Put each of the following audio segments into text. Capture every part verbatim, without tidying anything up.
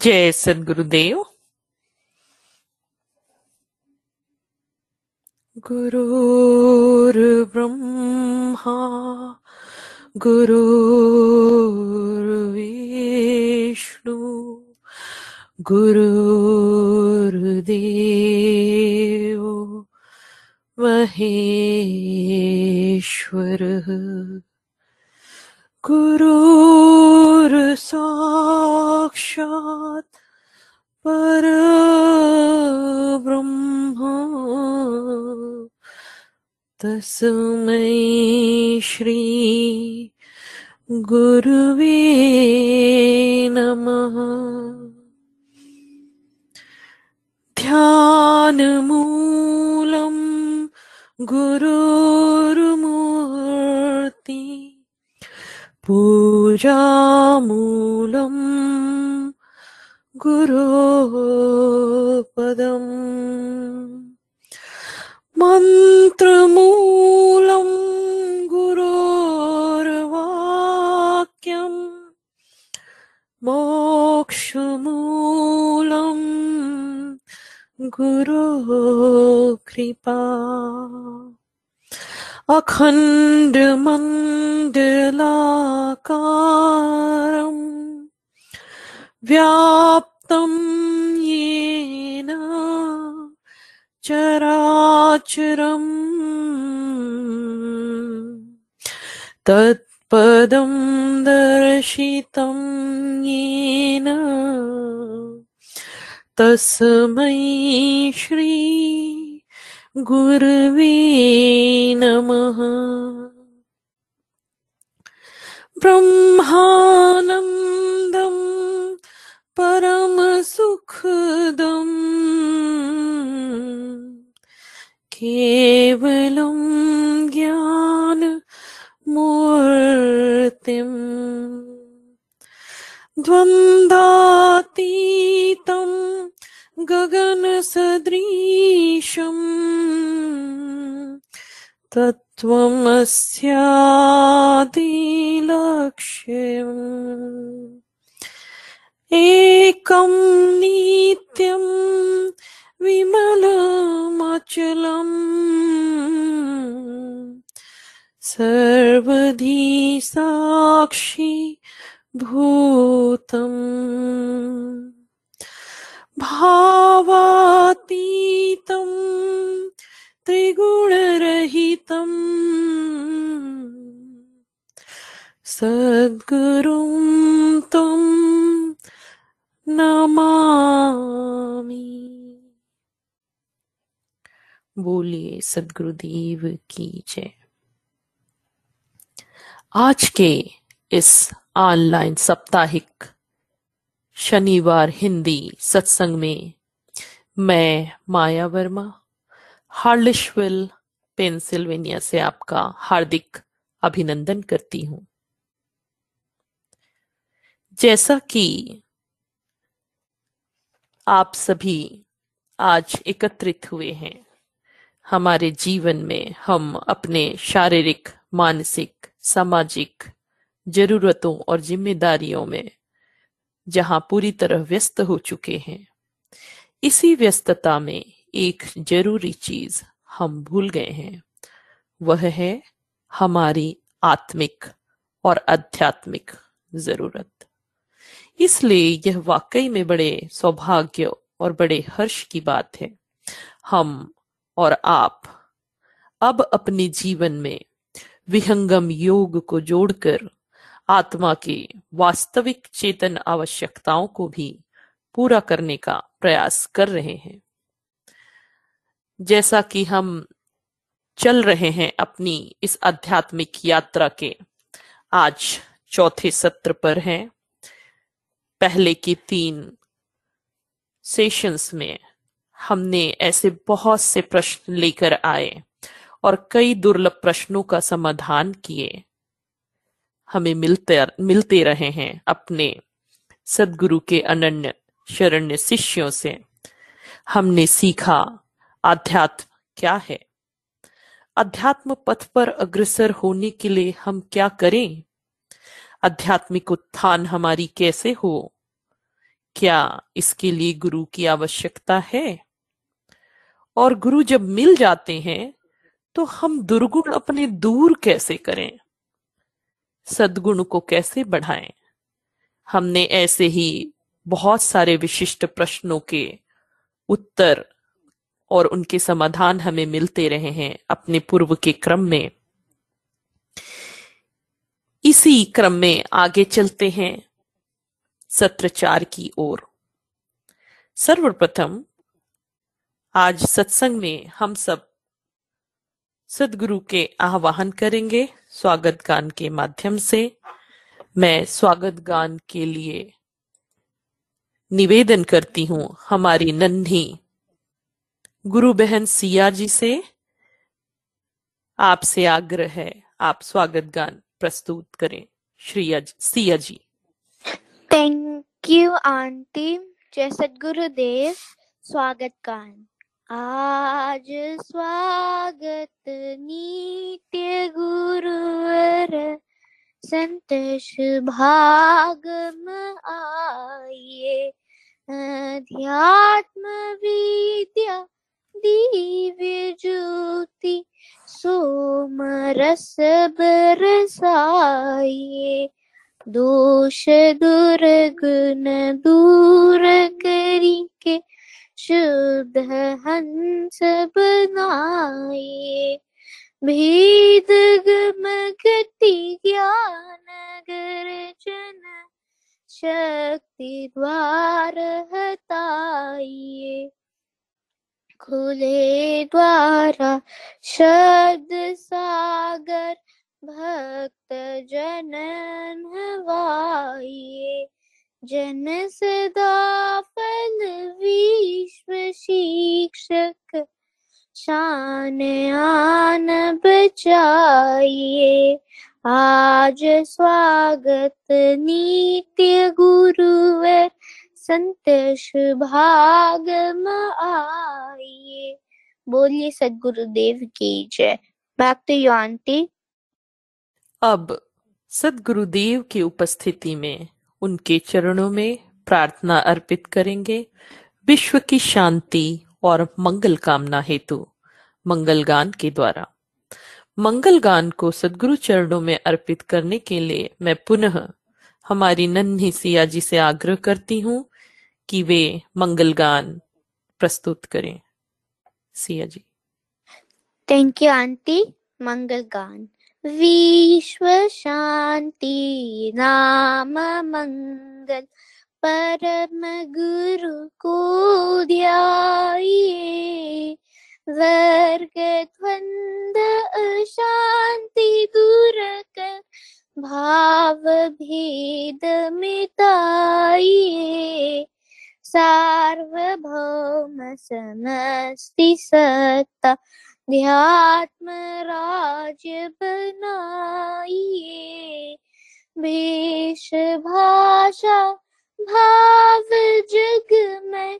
जय सद्गुरुदेव। गुरुर्ब्रह्मा गुरुर्विष्णु गुरुर्देव महेश्वर गुरुर्साक्षात् परब्रह्म तस्मै श्री गुरुवे नमः। ध्यानमूलं गुरुर्मूर्ति पूजामूलं गुरुपदं मंत्रमूलं गुरोर्वाक्यं मोक्षमूलं गुरुकृपा अखण्डमण्डलाकारं व्याप्तं येन चराचरं तत्पदं दर्शितं येन तस्मै श्री गुरुवे नमः। ब्रह्मानन्दं परमसुखदं केवलं ज्ञानमूर्तिं द्वन्द्वातीतं गगनसदृशं तत्त्वमस्यादिलक्ष्यम् एकं नित्यं विमलमचलं सर्वधि साक्षी भूतम् भावातीतं त्रिगुणरहितं सद्गुरुं तं नमामि। बोलिए सद्गुरुदेव की जय। आज के इस ऑनलाइन साप्ताहिक शनिवार हिंदी सत्संग में मैं माया वर्मा हार्लिसविल पेंसिल्वेनिया से आपका हार्दिक अभिनंदन करती हूं। जैसा कि आप सभी आज एकत्रित हुए हैं, हमारे जीवन में हम अपने शारीरिक, मानसिक, सामाजिक जरूरतों और जिम्मेदारियों में जहां पूरी तरह व्यस्त हो चुके हैं, इसी व्यस्तता में एक जरूरी चीज हम भूल गए हैं, वह है हमारी आत्मिक और आध्यात्मिक जरूरत। इसलिए यह वाकई में बड़े सौभाग्य और बड़े हर्ष की बात है, हम और आप अब अपने जीवन में विहंगम योग को जोड़कर आत्मा की वास्तविक चेतन आवश्यकताओं को भी पूरा करने का प्रयास कर रहे हैं। जैसा कि हम चल रहे हैं अपनी इस आध्यात्मिक यात्रा के आज चौथे सत्र पर हैं। पहले की तीन सेशंस में हमने ऐसे बहुत से प्रश्न लेकर आए और कई दुर्लभ प्रश्नों का समाधान किए, हमें मिलते मिलते रहे हैं अपने सदगुरु के अनन्य शरण्य शिष्यों से। हमने सीखा आध्यात्म क्या है, अध्यात्म पथ पर अग्रसर होने के लिए हम क्या करें, आध्यात्मिक उत्थान हमारी कैसे हो, क्या इसके लिए गुरु की आवश्यकता है? और गुरु जब मिल जाते हैं तो हम दुर्गुण अपने दूर कैसे करें, सद्गुण को कैसे बढ़ाएं? हमने ऐसे ही बहुत सारे विशिष्ट प्रश्नों के उत्तर और उनके समाधान हमें मिलते रहे हैं अपने पूर्व के क्रम में। इसी क्रम में आगे चलते हैं सत्र चार की ओर। सर्वप्रथम आज सत्संग में हम सब सदगुरु के आह्वान करेंगे स्वागत गान के माध्यम से। मैं स्वागत गान के लिए निवेदन करती हूं हमारी नन्ही गुरु बहन सिया जी से। आपसे आग्रह है, आप स्वागत गान प्रस्तुत करें। Shriya ji, Siya ji. Thank you aunty, जय सद्गुरुदेव। स्वागत गान। आज स्वागत नित्य गुरुवर संत भाग में आइए, अध्यात्म विद्या दिव्य ज्योति सोम रस बरसाइए, दोष दुर्गुण दूर करी के शुद्ध हंस बनाइए, भेद गति ज्ञान गर्जन शक्ति द्वार हटाइए, खुले द्वारा शब्द सागर भक्त जनन हवाइए, जन सदा फल विश्व शिक्षक शान आन बचाइए, आज स्वागत नित्य गुरुवर संत भाग में आइए। बोलिए सद्गुरुदेव की जय। Back to you aunty. अब सद्गुरुदेव की उपस्थिति में उनके चरणों में प्रार्थना अर्पित करेंगे विश्व की शांति और मंगल कामना हेतु मंगल गान के द्वारा। मंगल गान को सद्गुरु चरणों में अर्पित करने के लिए मैं पुनः हमारी नन्ही सिया जी से आग्रह करती हूँ कि वे मंगल गान प्रस्तुत करें। Siya ji. Thank you aunty. मंगल गान। विश्व शांति नाम मंगल परम गुरु को ध्याइए, वर्ग द्वंद अशांति दूर कर भाव भेद मिटाइए, सार्वभौम समस्ति सत्ता ध्यात्म राज्य बनाइए, भेष भाषा भाव जग में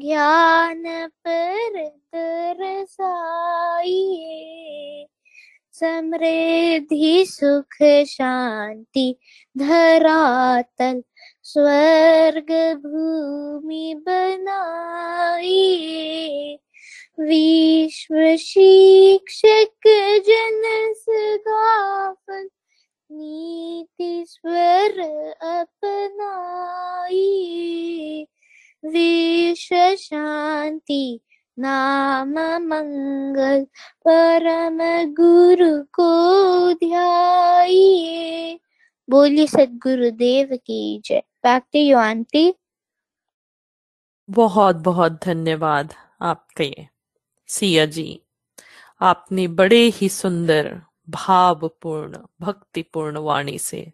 ज्ञान पर तरसाइए, समृद्धि सुख शांति धरातल स्वर्ग भूमि बनाइए, विश्व शिक्षक जन सदाफल नीति स्वर अपनाइए, विश्व शांति नाम मंगल परम गुरु को ध्याइए। बोलिए सद्गुरुदेव की जय। Back to you aunty. बहुत बहुत धन्यवाद आपके सिया जी। आपने बड़े ही सुंदर भावपूर्ण भक्तिपूर्ण वाणी से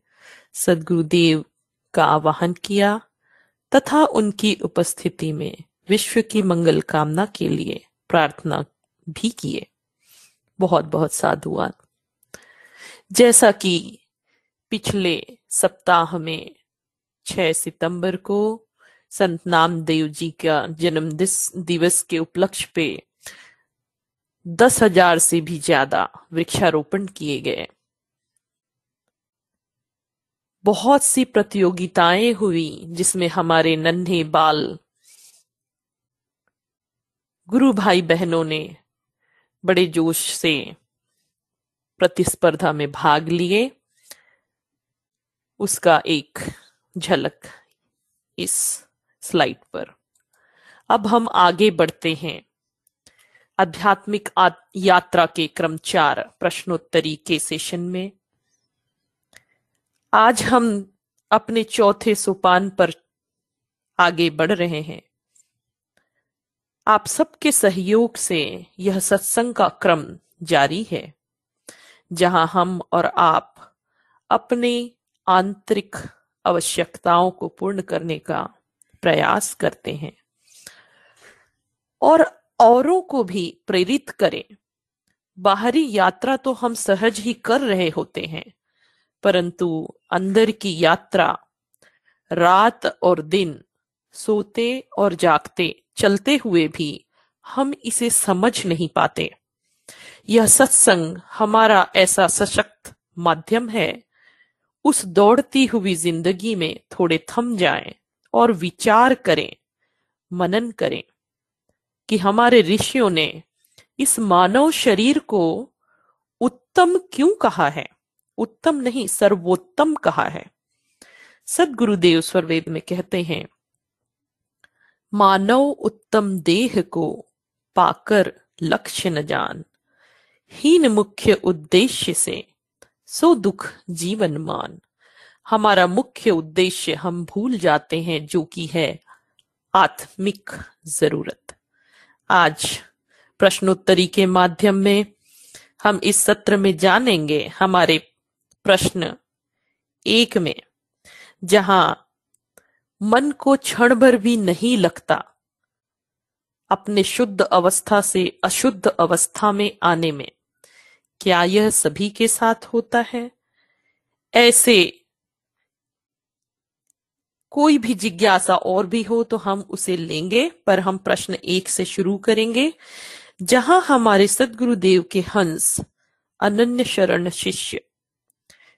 सद्गुरुदेव का आवाहन किया तथा उनकी उपस्थिति में विश्व की मंगल कामना के लिए प्रार्थना भी किए। बहुत बहुत साधुवाद। जैसा कि पिछले सप्ताह में छह सितंबर को संत नामदेव जी का जन्म दिवस के उपलक्ष्य पे दस हजार से भी ज्यादा वृक्षारोपण किए गए। बहुत सी प्रतियोगिताएं हुई जिसमें हमारे नन्हे बाल गुरु भाई बहनों ने बड़े जोश से प्रतिस्पर्धा में भाग लिए। उसका एक झलक इस स्लाइड पर। अब हम आगे बढ़ते हैं आध्यात्मिक यात्रा के क्रम चार प्रश्नोत्तरी के सेशन में। आज हम अपने चौथे सोपान पर आगे बढ़ रहे हैं। आप सबके सहयोग से यह सत्संग का क्रम जारी है, जहां हम और आप अपने आंतरिक आवश्यकताओं को पूर्ण करने का प्रयास करते हैं और औरों को भी प्रेरित करें। बाहरी यात्रा तो हम सहज ही कर रहे होते हैं, परंतु अंदर की यात्रा रात और दिन, सोते और जागते, चलते हुए भी हम इसे समझ नहीं पाते। यह सत्संग हमारा ऐसा सशक्त माध्यम है। उस दौड़ती हुई जिंदगी में थोड़े थम जाएं और विचार करें, मनन करें कि हमारे ऋषियों ने इस मानव शरीर को उत्तम क्यों कहा है। उत्तम नहीं, सर्वोत्तम कहा है। सद्गुरुदेव स्वरवेद में कहते हैं, मानव उत्तम देह को पाकर लक्ष्य न जान, हीन मुख्य उद्देश्य से सो दुख जीवन मान। हमारा मुख्य उद्देश्य हम भूल जाते हैं, जो कि है आत्मिक जरूरत। आज प्रश्नोत्तरी के माध्यम में हम इस सत्र में जानेंगे हमारे प्रश्न एक में, जहां मन को क्षण भर भी नहीं लगता अपने शुद्ध अवस्था से अशुद्ध अवस्था में आने में। क्या यह सभी के साथ होता है? ऐसे कोई भी जिज्ञासा और भी हो तो हम उसे लेंगे, पर हम प्रश्न एक से शुरू करेंगे, जहां हमारे सदगुरुदेव के हंस अनन्य शरण शिष्य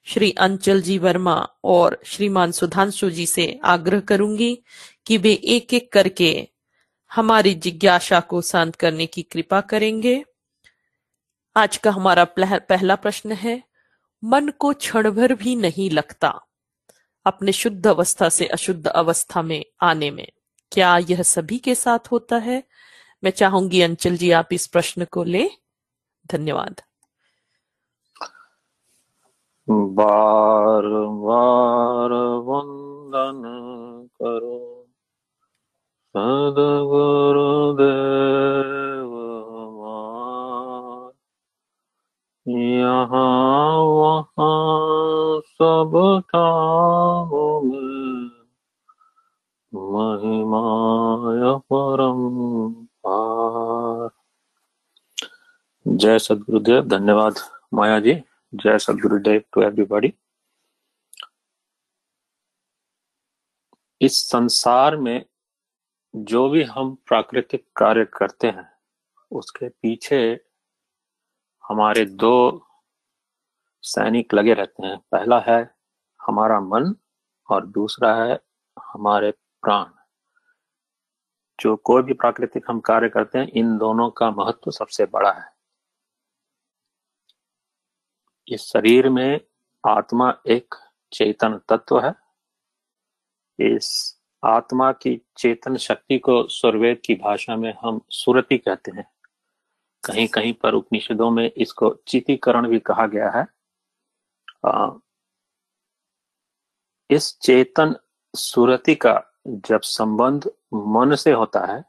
श्री अंचल जी वर्मा और श्रीमान सुधांशु जी से आग्रह करूंगी कि वे एक एक करके हमारी जिज्ञासा को शांत करने की कृपा करेंगे। आज का हमारा पहला प्रश्न है, मन को क्षण भर भी नहीं लगता अपने शुद्ध अवस्था से अशुद्ध अवस्था में आने में। क्या यह सभी के साथ होता है? मैं चाहूंगी अंचल जी आप इस प्रश्न को ले। धन्यवाद। बार बार वंदन करो सद्गुरुदेव, यहाँ वहाँ सब कामों में महिमाय परम पार। जय सद्गुरुदेव। धन्यवाद माया जी। जय सद्गुरुदेव टू एवरीबॉडी। इस संसार में जो भी हम प्राकृतिक कार्य करते हैं उसके पीछे हमारे दो सैनिक लगे रहते हैं। पहला है हमारा मन और दूसरा है हमारे प्राण। जो कोई भी प्राकृतिक हम कार्य करते हैं, इन दोनों का महत्व सबसे बड़ा है। इस शरीर में आत्मा एक चेतन तत्व है। इस आत्मा की चेतन शक्ति को सुरवेद की भाषा में हम सुरति कहते हैं। कहीं कहीं पर उपनिषदों में इसको चितिकरण भी कहा गया है। इस चेतन सुरति का जब संबंध मन से होता है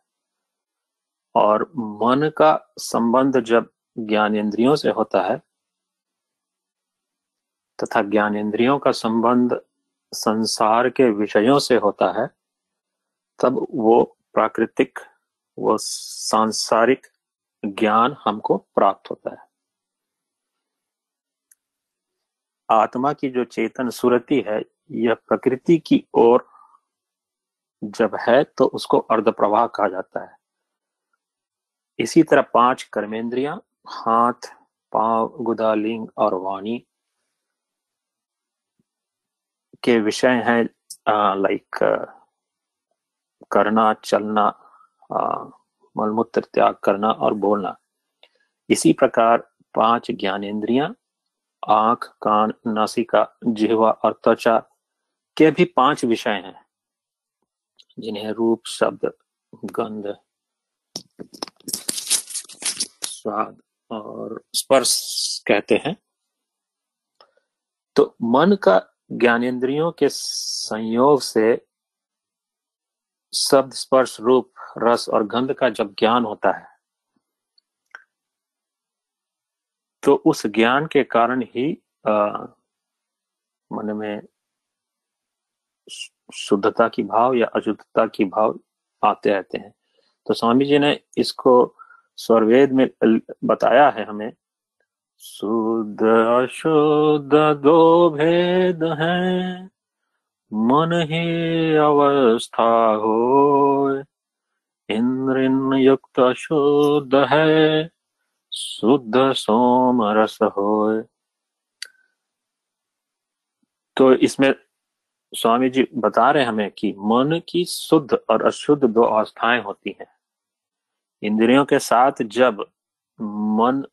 और मन का संबंध जब ज्ञानेंद्रियों से होता है तथा ज्ञानेंद्रियों का संबंध संसार के विषयों से होता है, तब वो प्राकृतिक वो सांसारिक ज्ञान हमको प्राप्त होता है। आत्मा की जो चेतन सुरति है, यह प्रकृति की ओर जब है तो उसको अर्ध प्रवाह कहा जाता है। इसी तरह पांच कर्मेंद्रियां, हाथ, पांव, गुदा, लिंग और वाणी के विषय हैं लाइक करना, चलना, मलमूत्र त्याग करना और बोलना। इसी प्रकार पांच ज्ञानेंद्रियां आंख, कान, नासिका, जिह्वा और त्वचा के भी पांच विषय हैं जिन्हें रूप, शब्द, गंध, स्वाद और स्पर्श कहते हैं। तो मन का ज्ञानेंद्रियों के संयोग से शब्द, स्पर्श, रूप, रस और गंध का जब ज्ञान होता है तो उस ज्ञान के कारण ही आ, मन में शुद्धता की भाव या अशुद्धता की भाव आते रहते हैं। तो स्वामी जी ने इसको स्वरवेद में बताया है हमें, शुद्ध अशुद्ध दो भेद हैं, मन ही अवस्था हो, इंद्रिन युक्त अशुद्ध है, शुद्ध सोम रस हो। तो इसमें स्वामी जी बता रहे हमें कि मन की शुद्ध और अशुद्ध दो अवस्थाएं होती हैं। इंद्रियों के साथ जब मन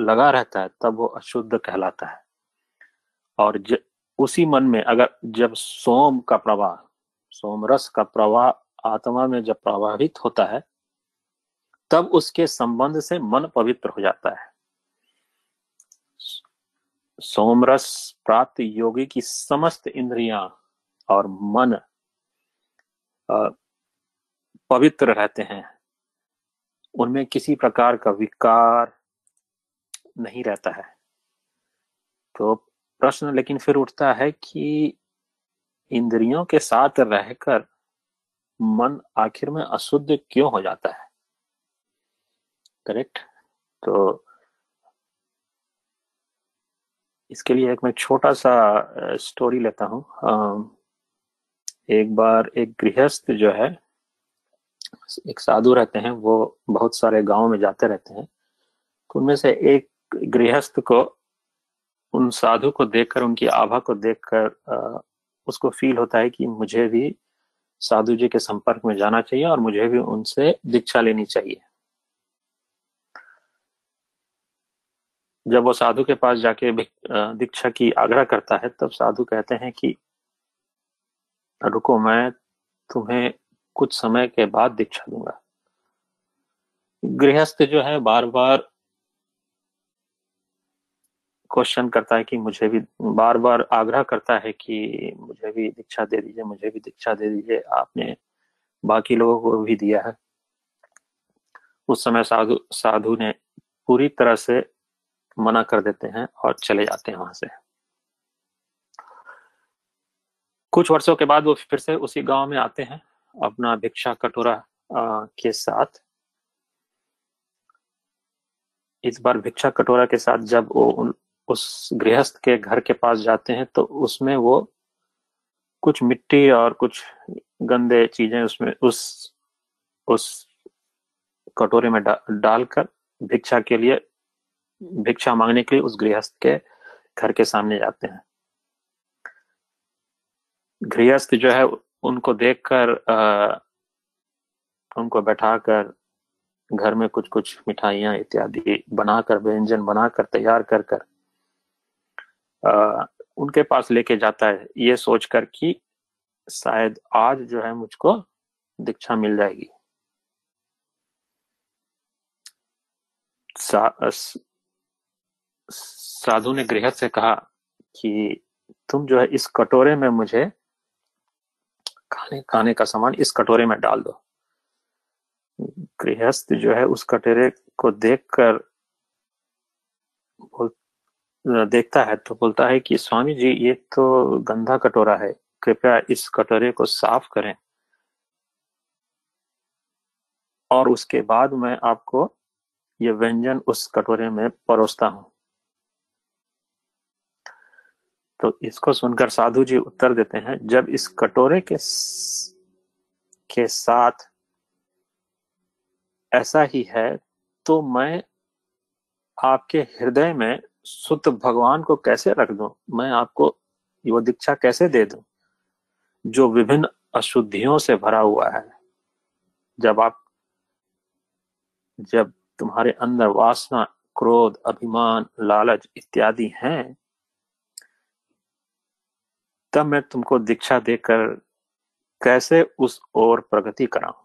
लगा रहता है तब वो अशुद्ध कहलाता है, और ज, उसी मन में अगर जब सोम का प्रवाह, सोमरस का प्रवाह आत्मा में जब प्रवाहित होता है तब उसके संबंध से मन पवित्र हो जाता है। सोमरस प्राप्त योगी की समस्त इंद्रियां और मन पवित्र रहते हैं, उनमें किसी प्रकार का विकार नहीं रहता है। तो प्रश्न लेकिन फिर उठता है कि इंद्रियों के साथ रहकर मन आखिर में अशुद्ध क्यों हो जाता है, करेक्ट? तो इसके लिए एक मैं छोटा सा स्टोरी लेता हूँ। एक बार एक गृहस्थ जो है, एक साधु रहते हैं, वो बहुत सारे गांव में जाते रहते हैं। तो उनमें से एक गृहस्थ को उन साधु को देखकर, उनकी आभा को देखकर उसको फील होता है कि मुझे भी साधु जी के संपर्क में जाना चाहिए और मुझे भी उनसे दीक्षा लेनी चाहिए। जब वो साधु के पास जाके दीक्षा की आग्रह करता है तब साधु कहते हैं कि रुको, मैं तुम्हें कुछ समय के बाद दीक्षा दूंगा। गृहस्थ जो है बार बार क्वेश्चन करता है कि मुझे भी, बार बार आग्रह करता है कि मुझे भी दीक्षा दे दीजिए, मुझे भी दीक्षा दे दीजिए, आपने बाकी लोगों को भी दिया है। उस समय साधु साधु ने पूरी तरह से मना कर देते हैं और चले जाते हैं वहां से। कुछ वर्षों के बाद वो फिर से उसी गांव में आते हैं अपना भिक्षा कटोरा आ, के साथ। इस बार भिक्षा कटोरा के साथ जब वो उन, उस गृहस्थ के घर के पास जाते हैं तो उसमें वो कुछ मिट्टी और कुछ गंदे चीजें उसमें उस उस कटोरे में डा, डालकर भिक्षा के लिए, भिक्षा मांगने के लिए उस गृहस्थ के घर के सामने जाते हैं। गृहस्थ जो है उनको देखकर, उनको बैठाकर घर में कुछ कुछ मिठाइयाँ इत्यादि बनाकर, व्यंजन बनाकर, तैयार कर कर आ, उनके पास लेके जाता है, ये सोचकर कि शायद आज जो है मुझको दीक्षा मिल जाएगी। सा, साधु ने गृहस्थ से कहा कि तुम जो है इस कटोरे में मुझे खाने खाने का सामान इस कटोरे में डाल दो। गृहस्थ जो है उस कटोरे को देखकर देखता है तो बोलता है कि स्वामी जी, ये तो गंदा कटोरा है, कृपया इस कटोरे को साफ करें और उसके बाद मैं आपको ये व्यंजन उस कटोरे में परोसता हूं। तो इसको सुनकर साधु जी उत्तर देते हैं, जब इस कटोरे के के साथ ऐसा ही है तो मैं आपके हृदय में शुद्ध भगवान को कैसे रख दूं? मैं आपको वो दीक्षा कैसे दे दूं जो विभिन्न अशुद्धियों से भरा हुआ है। जब आप जब तुम्हारे अंदर वासना, क्रोध, अभिमान, लालच इत्यादि हैं, तब मैं तुमको दीक्षा देकर कैसे उस ओर प्रगति कराऊं।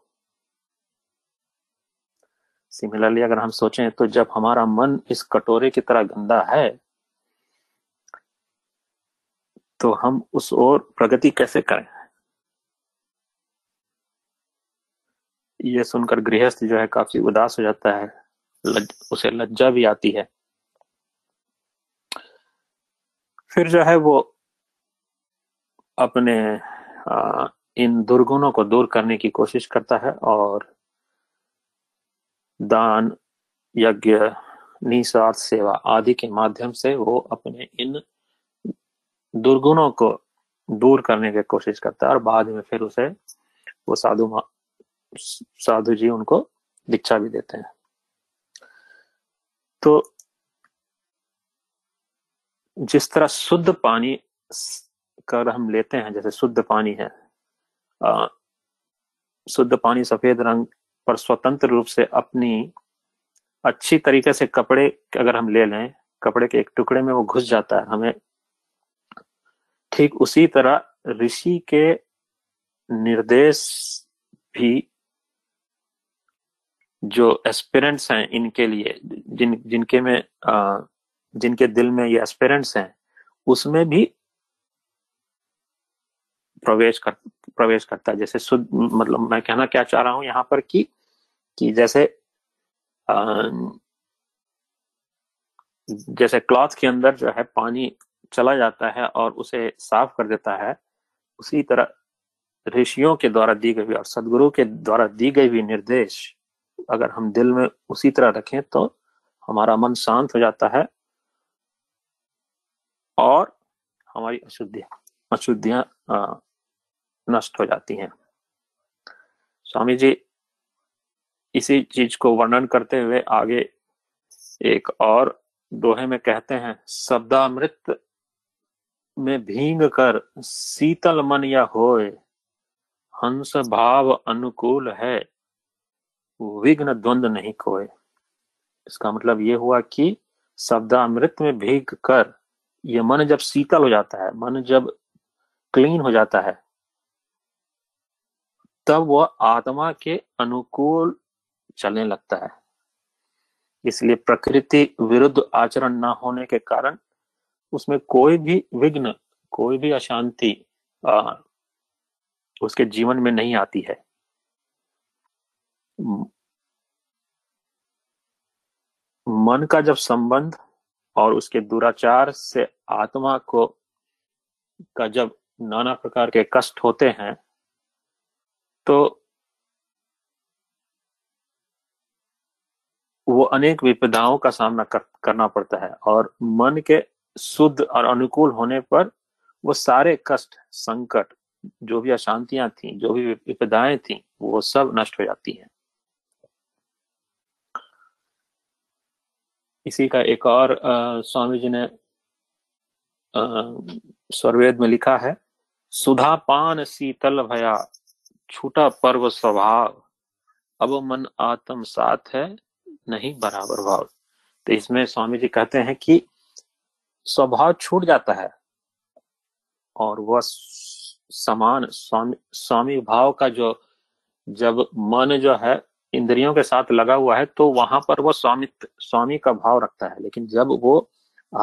सिमिलरली अगर हम सोचें तो जब हमारा मन इस कटोरे की तरह गंदा है तो हम उस ओर प्रगति कैसे करें। यह सुनकर गृहस्थ जो है काफी उदास हो जाता है, लज, उसे लज्जा भी आती है। फिर जो है वो अपने आ, इन दुर्गुणों को दूर करने की कोशिश करता है और दान, यज्ञ, निस्वार्थ सेवा आदि के माध्यम से वो अपने इन दुर्गुणों को दूर करने की कोशिश करता है और बाद में फिर उसे वो साधु साधु जी उनको दीक्षा भी देते हैं। तो जिस तरह शुद्ध पानी कर हम लेते हैं, जैसे शुद्ध पानी है, आ, शुद्ध पानी सफेद रंग पर स्वतंत्र रूप से अपनी अच्छी तरीके से कपड़े अगर हम ले लें, कपड़े के एक टुकड़े में वो घुस जाता है हमें। ठीक उसी तरह ऋषि के निर्देश भी जो एस्पिरेंट्स हैं इनके लिए, जिन जिनके में आ, जिनके दिल में ये एस्पिरेंट्स हैं, उसमें भी प्रवेश कर प्रवेश करता है। जैसे शुद्ध, मतलब मैं कहना क्या चाह रहा हूं यहाँ पर कि कि जैसे आ, जैसे क्लॉथ के अंदर जो है पानी चला जाता है और उसे साफ कर देता है, उसी तरह ऋषियों के द्वारा दी गई और सदगुरु के द्वारा दी गई भी निर्देश अगर हम दिल में उसी तरह रखें तो हमारा मन शांत हो जाता है और हमारी अशुद्धियां अशुद्धियां नष्ट हो जाती हैं। स्वामी जी इसी चीज को वर्णन करते हुए आगे एक और दोहे में कहते हैं, शब्दामृत में भींग कर शीतल मन या होए, हंस भाव अनुकूल है, विघ्न द्वंद नहीं कोय। इसका मतलब ये हुआ कि शब्दामृत में भीग कर ये मन जब शीतल हो जाता है, मन जब क्लीन हो जाता है, तब वह आत्मा के अनुकूल चलने लगता है। इसलिए प्रकृति विरुद्ध आचरण ना होने के कारण उसमें कोई भी विघ्न, कोई भी अशांति आ, उसके जीवन में नहीं आती है। मन का जब संबंध और उसके दुराचार से आत्मा को का जब नाना प्रकार के कष्ट होते हैं तो वो अनेक विपदाओं का सामना कर, करना पड़ता है और मन के शुद्ध और अनुकूल होने पर वो सारे कष्ट, संकट, जो भी अशांतियां थी, जो भी विपदाएं थी, वो सब नष्ट हो जाती हैं। इसी का एक और आ, स्वामी जी ने सर्ववेद में लिखा है, सुधा पान शीतल भया, छूटा पर्व स्वभाव, अब मन आत्म साथ है, नहीं बराबर भाव। तो इसमें स्वामी जी कहते हैं कि स्वभाव छूट जाता है और वह समान स्वामी स्वामी भाव का जो जब मन जो है इंद्रियों के साथ लगा हुआ है तो वहां पर वो स्वामी स्वामी का भाव रखता है, लेकिन जब वो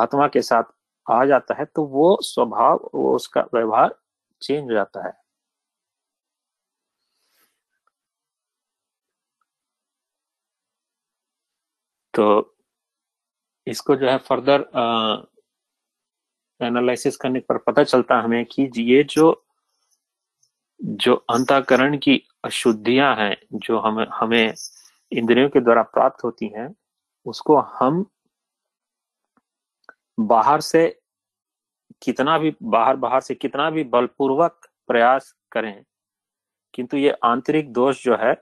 आत्मा के साथ आ जाता है तो वो स्वभाव, वो उसका व्यवहार चेंज हो जाता है। तो इसको जो है फर्दर एनालिसिस करने पर पता चलता है हमें कि ये जो जो अंतःकरण की अशुद्धियां हैं जो हमें हमें इंद्रियों के द्वारा प्राप्त होती हैं, उसको हम बाहर से कितना भी बाहर बाहर से कितना भी बलपूर्वक प्रयास करें, किंतु ये आंतरिक दोष जो है,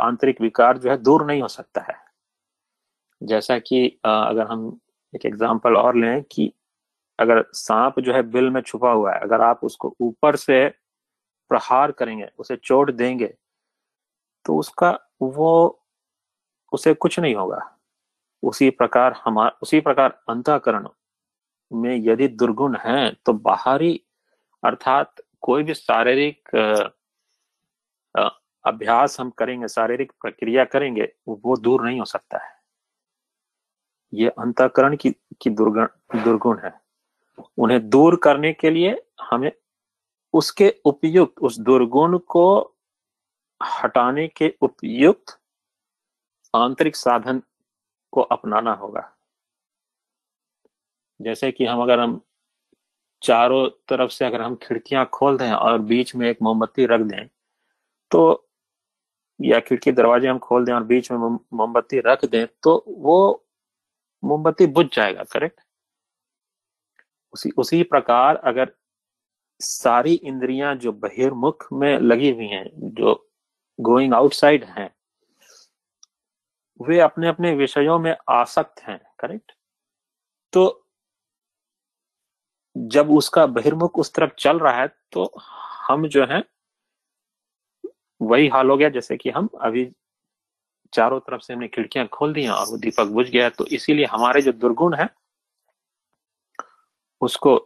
आंतरिक विकार जो है, दूर नहीं हो सकता है। जैसा कि अगर हम एक एग्जांपल और लें कि अगर सांप जो है बिल में छुपा हुआ है, अगर आप उसको ऊपर से प्रहार करेंगे, उसे चोट देंगे, तो उसका वो उसे कुछ नहीं होगा। उसी प्रकार हमारा उसी प्रकार अंतःकरण में यदि दुर्गुण है तो बाहरी अर्थात कोई भी शारीरिक अभ्यास हम करेंगे, शारीरिक प्रक्रिया करेंगे, वो दूर नहीं हो सकता है। ये अंतःकरण की, की दुर्गुण दुर्गुण है। उन्हें दूर करने के लिए हमें उसके उपयुक्त, उस दुर्गुण को हटाने के उपयुक्त आंतरिक साधन को अपनाना होगा। जैसे कि हम अगर हम चारों तरफ से अगर हम खिड़कियां खोल दें और बीच में एक मोमबत्ती रख दें, तो या खिड़की दरवाजे हम खोल दें और बीच में मोमबत्ती रख दें, तो वो मोमबत्ती बुझ जाएगा, करेक्ट। उसी उसी प्रकार अगर सारी इंद्रियां जो बहिर्मुख में लगी हुई हैं, जो गोइंग आउटसाइड हैं, वे अपने अपने विषयों में आसक्त हैं, करेक्ट। तो जब उसका बहिर्मुख उस तरफ चल रहा है तो हम जो है वही हाल हो गया जैसे कि हम अभी चारों तरफ से हमने खिड़कियां खोल दी और वो दीपक बुझ गया। तो इसीलिए हमारे जो दुर्गुण है उसको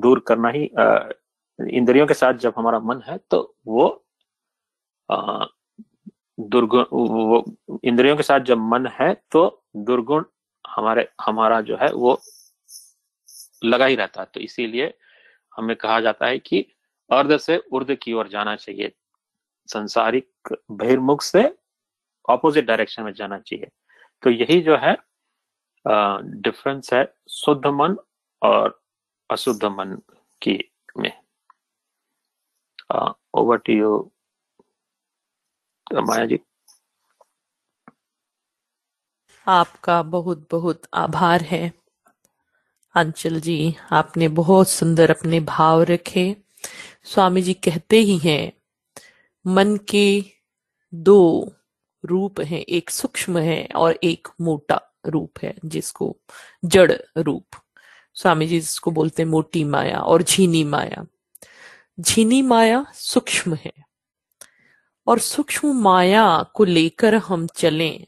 दूर करना ही, इंद्रियों के साथ जब हमारा मन है तो वो दुर्गुण, वो इंद्रियों के साथ जब मन है तो दुर्गुण हमारे हमारा जो है वो लगा ही रहता है। तो इसीलिए हमें कहा जाता है कि अर्ध से उर्ध की ओर जाना चाहिए, संसारिक बहिर्मुख से ऑपोजिट डायरेक्शन में जाना चाहिए। तो यही जो है डिफरेंस है शुद्ध मन और अशुद्ध मन की में। Over to you Maya ji. आपका बहुत बहुत आभार है अंचल जी, आपने बहुत सुंदर अपने भाव रखे। स्वामी जी कहते ही हैं मन के दो रूप हैं, एक सूक्ष्म है और एक मोटा रूप है जिसको जड़ रूप, स्वामी जी जिसको बोलते हैं मोटी माया और झीनी माया। झीनी माया सूक्ष्म है और सूक्ष्म माया को लेकर हम चलें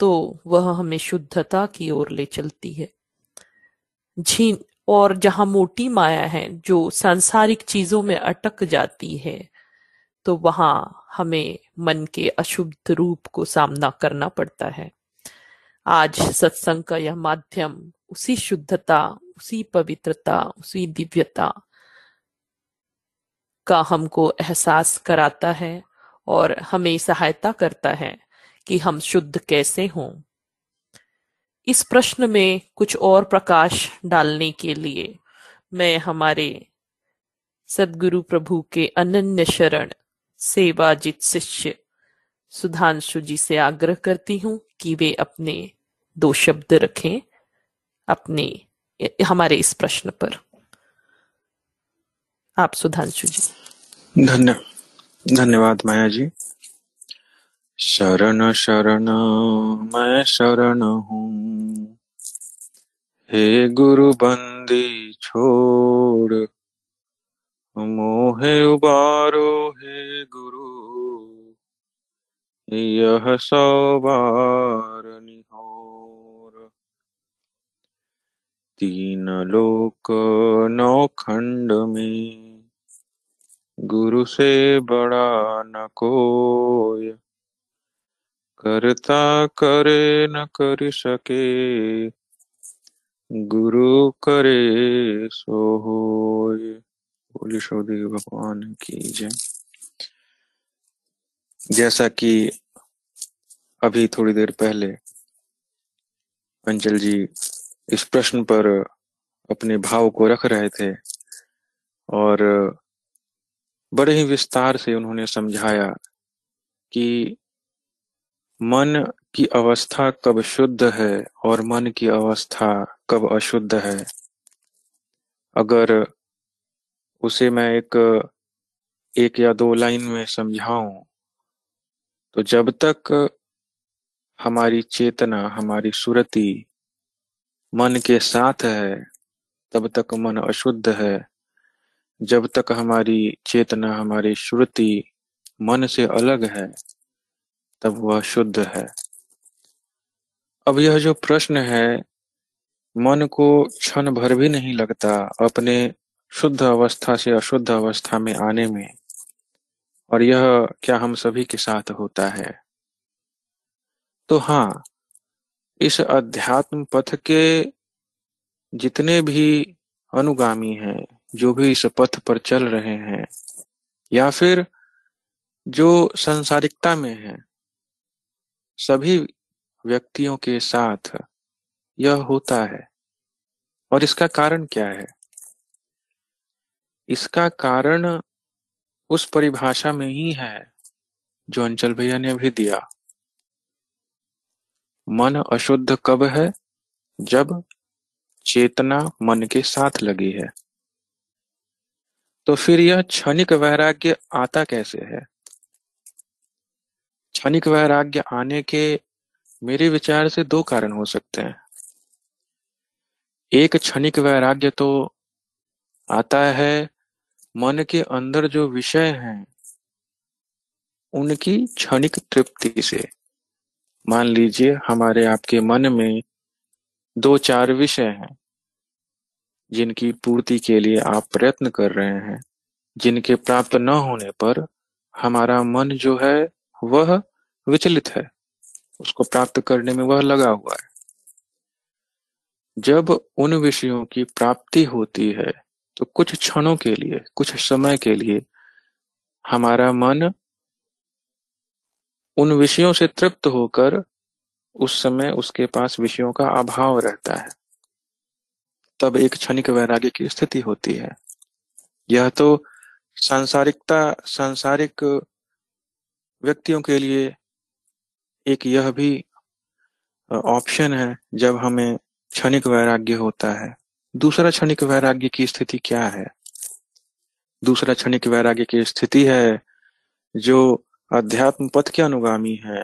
तो वह हमें शुद्धता की ओर ले चलती है। झीन और जहां मोटी माया है जो सांसारिक चीजों में अटक जाती है, तो वहां हमें मन के अशुद्ध रूप को सामना करना पड़ता है। आज सत्संग का यह माध्यम उसी शुद्धता, उसी पवित्रता, उसी दिव्यता का हमको एहसास कराता है और हमें सहायता करता है कि हम शुद्ध कैसे हों। इस प्रश्न में कुछ और प्रकाश डालने के लिए मैं हमारे सदगुरु प्रभु के अनन्य शरण सेवाजित शिष्य सुधांशु जी से आग्रह करती हूं कि वे अपने दो शब्द रखें अपने हमारे इस प्रश्न पर। आप सुधांशु जी। धन्य धन्यवाद माया जी। शरण शरण मैं शरण हूँ, हे गुरु बंदी छोड़, मोहे उबारो हे गुरु, यह सौ बार निहोर। तीन लोक नौ खंड में गुरु से बड़ा न कोई, करता करे न कर सके, गुरु करे सो होय। बोली शोधे भगवान की जय। जैसा कि अभी थोड़ी देर पहले अंचल जी इस प्रश्न पर अपने भाव को रख रहे थे और बड़े ही विस्तार से उन्होंने समझाया कि मन की अवस्था कब शुद्ध है और मन की अवस्था कब अशुद्ध है। अगर उसे मैं एक एक या दो लाइन में समझाऊं तो जब तक हमारी चेतना, हमारी सुरति मन के साथ है तब तक मन अशुद्ध है। जब तक हमारी चेतना, हमारी श्रुति मन से अलग है तब वह शुद्ध है। अब यह जो प्रश्न है, मन को क्षण भर भी नहीं लगता अपने शुद्ध अवस्था से अशुद्ध अवस्था में आने में, और यह क्या हम सभी के साथ होता है। तो हाँ, इस अध्यात्म पथ के जितने भी अनुगामी हैं, जो भी इस पथ पर चल रहे हैं, या फिर जो संसारिकता में हैं, सभी व्यक्तियों के साथ यह होता है। और इसका कारण क्या है? इसका कारण उस परिभाषा में ही है जो अंचल भैया ने अभी दिया। मन अशुद्ध कब है? जब चेतना मन के साथ लगी है। तो फिर यह क्षणिक वैराग्य आता कैसे है? क्षणिक वैराग्य आने के मेरे विचार से दो कारण हो सकते हैं। एक, क्षणिक वैराग्य तो आता है मन के अंदर जो विषय हैं उनकी क्षणिक तृप्ति से। मान लीजिए हमारे आपके मन में दो चार विषय हैं जिनकी पूर्ति के लिए आप प्रयत्न कर रहे हैं, जिनके प्राप्त न होने पर हमारा मन जो है वह विचलित है, उसको प्राप्त करने में वह लगा हुआ है। जब उन विषयों की प्राप्ति होती है तो कुछ क्षणों के लिए, कुछ समय के लिए हमारा मन उन विषयों से तृप्त होकर उस समय उसके पास विषयों का अभाव रहता है, तब एक क्षणिक वैराग्य की स्थिति होती है। यह तो सांसारिकता, सांसारिक व्यक्तियों के लिए एक यह भी ऑप्शन है जब हमें क्षणिक वैराग्य होता है। दूसरा क्षणिक वैराग्य की स्थिति क्या है? दूसरा क्षणिक वैराग्य की स्थिति है जो अध्यात्म पथ के अनुगामी है।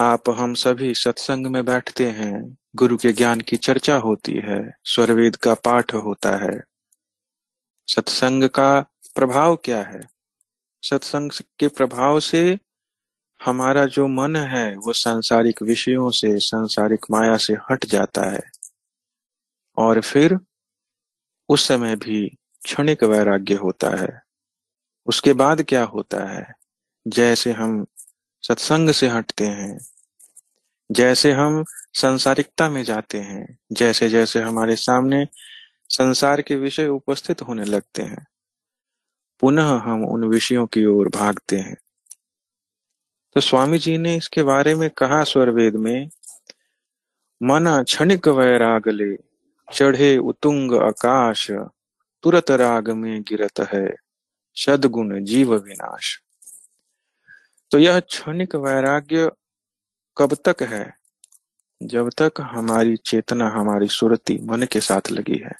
आप हम सभी सत्संग में बैठते हैं, गुरु के ज्ञान की चर्चा होती है, स्वरवेद का पाठ होता है। सत्संग का प्रभाव क्या है? सत्संग के प्रभाव से हमारा जो मन है वो सांसारिक विषयों से, सांसारिक माया से हट जाता है, और फिर उस समय भी क्षणिक वैराग्य होता है। उसके बाद क्या होता है? जैसे हम सत्संग से हटते हैं, जैसे हम सांसारिकता में जाते हैं, जैसे जैसे हमारे सामने संसार के विषय उपस्थित होने लगते हैं, पुनः हम उन विषयों की ओर भागते हैं। तो स्वामी जी ने इसके बारे में कहा स्वरवेद में, मना क्षणिक वैराग ले चढ़े उतुंग आकाश, तुरत राग में गिरत है सदगुण जीव विनाश। तो यह क्षणिक वैराग्य कब तक है? जब तक हमारी चेतना, हमारी सुरति मन के साथ लगी है,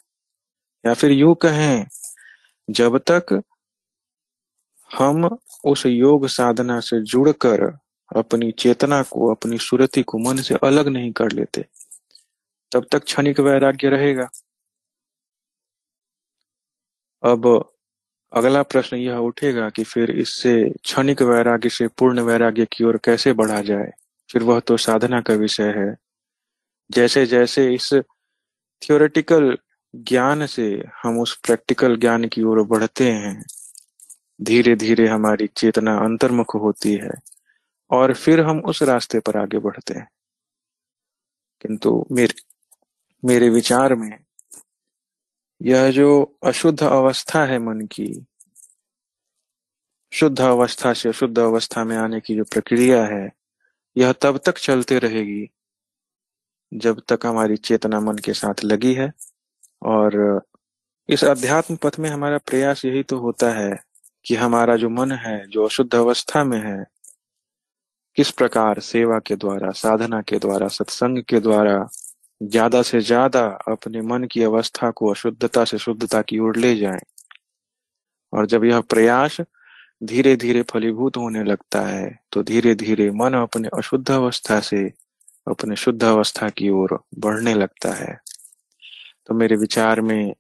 या फिर यूं कहें जब तक हम उस योग साधना से जुड़कर अपनी चेतना को, अपनी सुरति को मन से अलग नहीं कर लेते, तब तक क्षणिक वैराग्य रहेगा। अब अगला प्रश्न यह उठेगा कि फिर इससे, क्षणिक वैराग्य से पूर्ण वैराग्य की ओर कैसे बढ़ा जाए? फिर वह तो साधना का विषय है। जैसे जैसे इस थियोरेटिकल ज्ञान से हम उस प्रैक्टिकल ज्ञान की ओर बढ़ते हैं, धीरे धीरे हमारी चेतना अंतर्मुख होती है और फिर हम उस रास्ते पर आगे बढ़ते हैं। किंतु मेरे मेरे विचार में यह जो अशुद्ध अवस्था है मन की, शुद्ध अवस्था से शुद्ध अवस्था में आने की जो प्रक्रिया है, यह तब तक चलते रहेगी जब तक हमारी चेतना मन के साथ लगी है। और इस अध्यात्म पथ में हमारा प्रयास यही तो होता है कि हमारा जो मन है जो अशुद्ध अवस्था में है, किस प्रकार सेवा के द्वारा, साधना के द्वारा, सत्संग के द्वारा ज्यादा से ज्यादा अपने मन की अवस्था को अशुद्धता से शुद्धता की ओर ले जाएं। और जब यह प्रयास धीरे धीरे फलीभूत होने लगता है तो धीरे धीरे मन अपने अशुद्ध अवस्था से अपने शुद्ध अवस्था की ओर बढ़ने लगता है। तो मेरे विचार में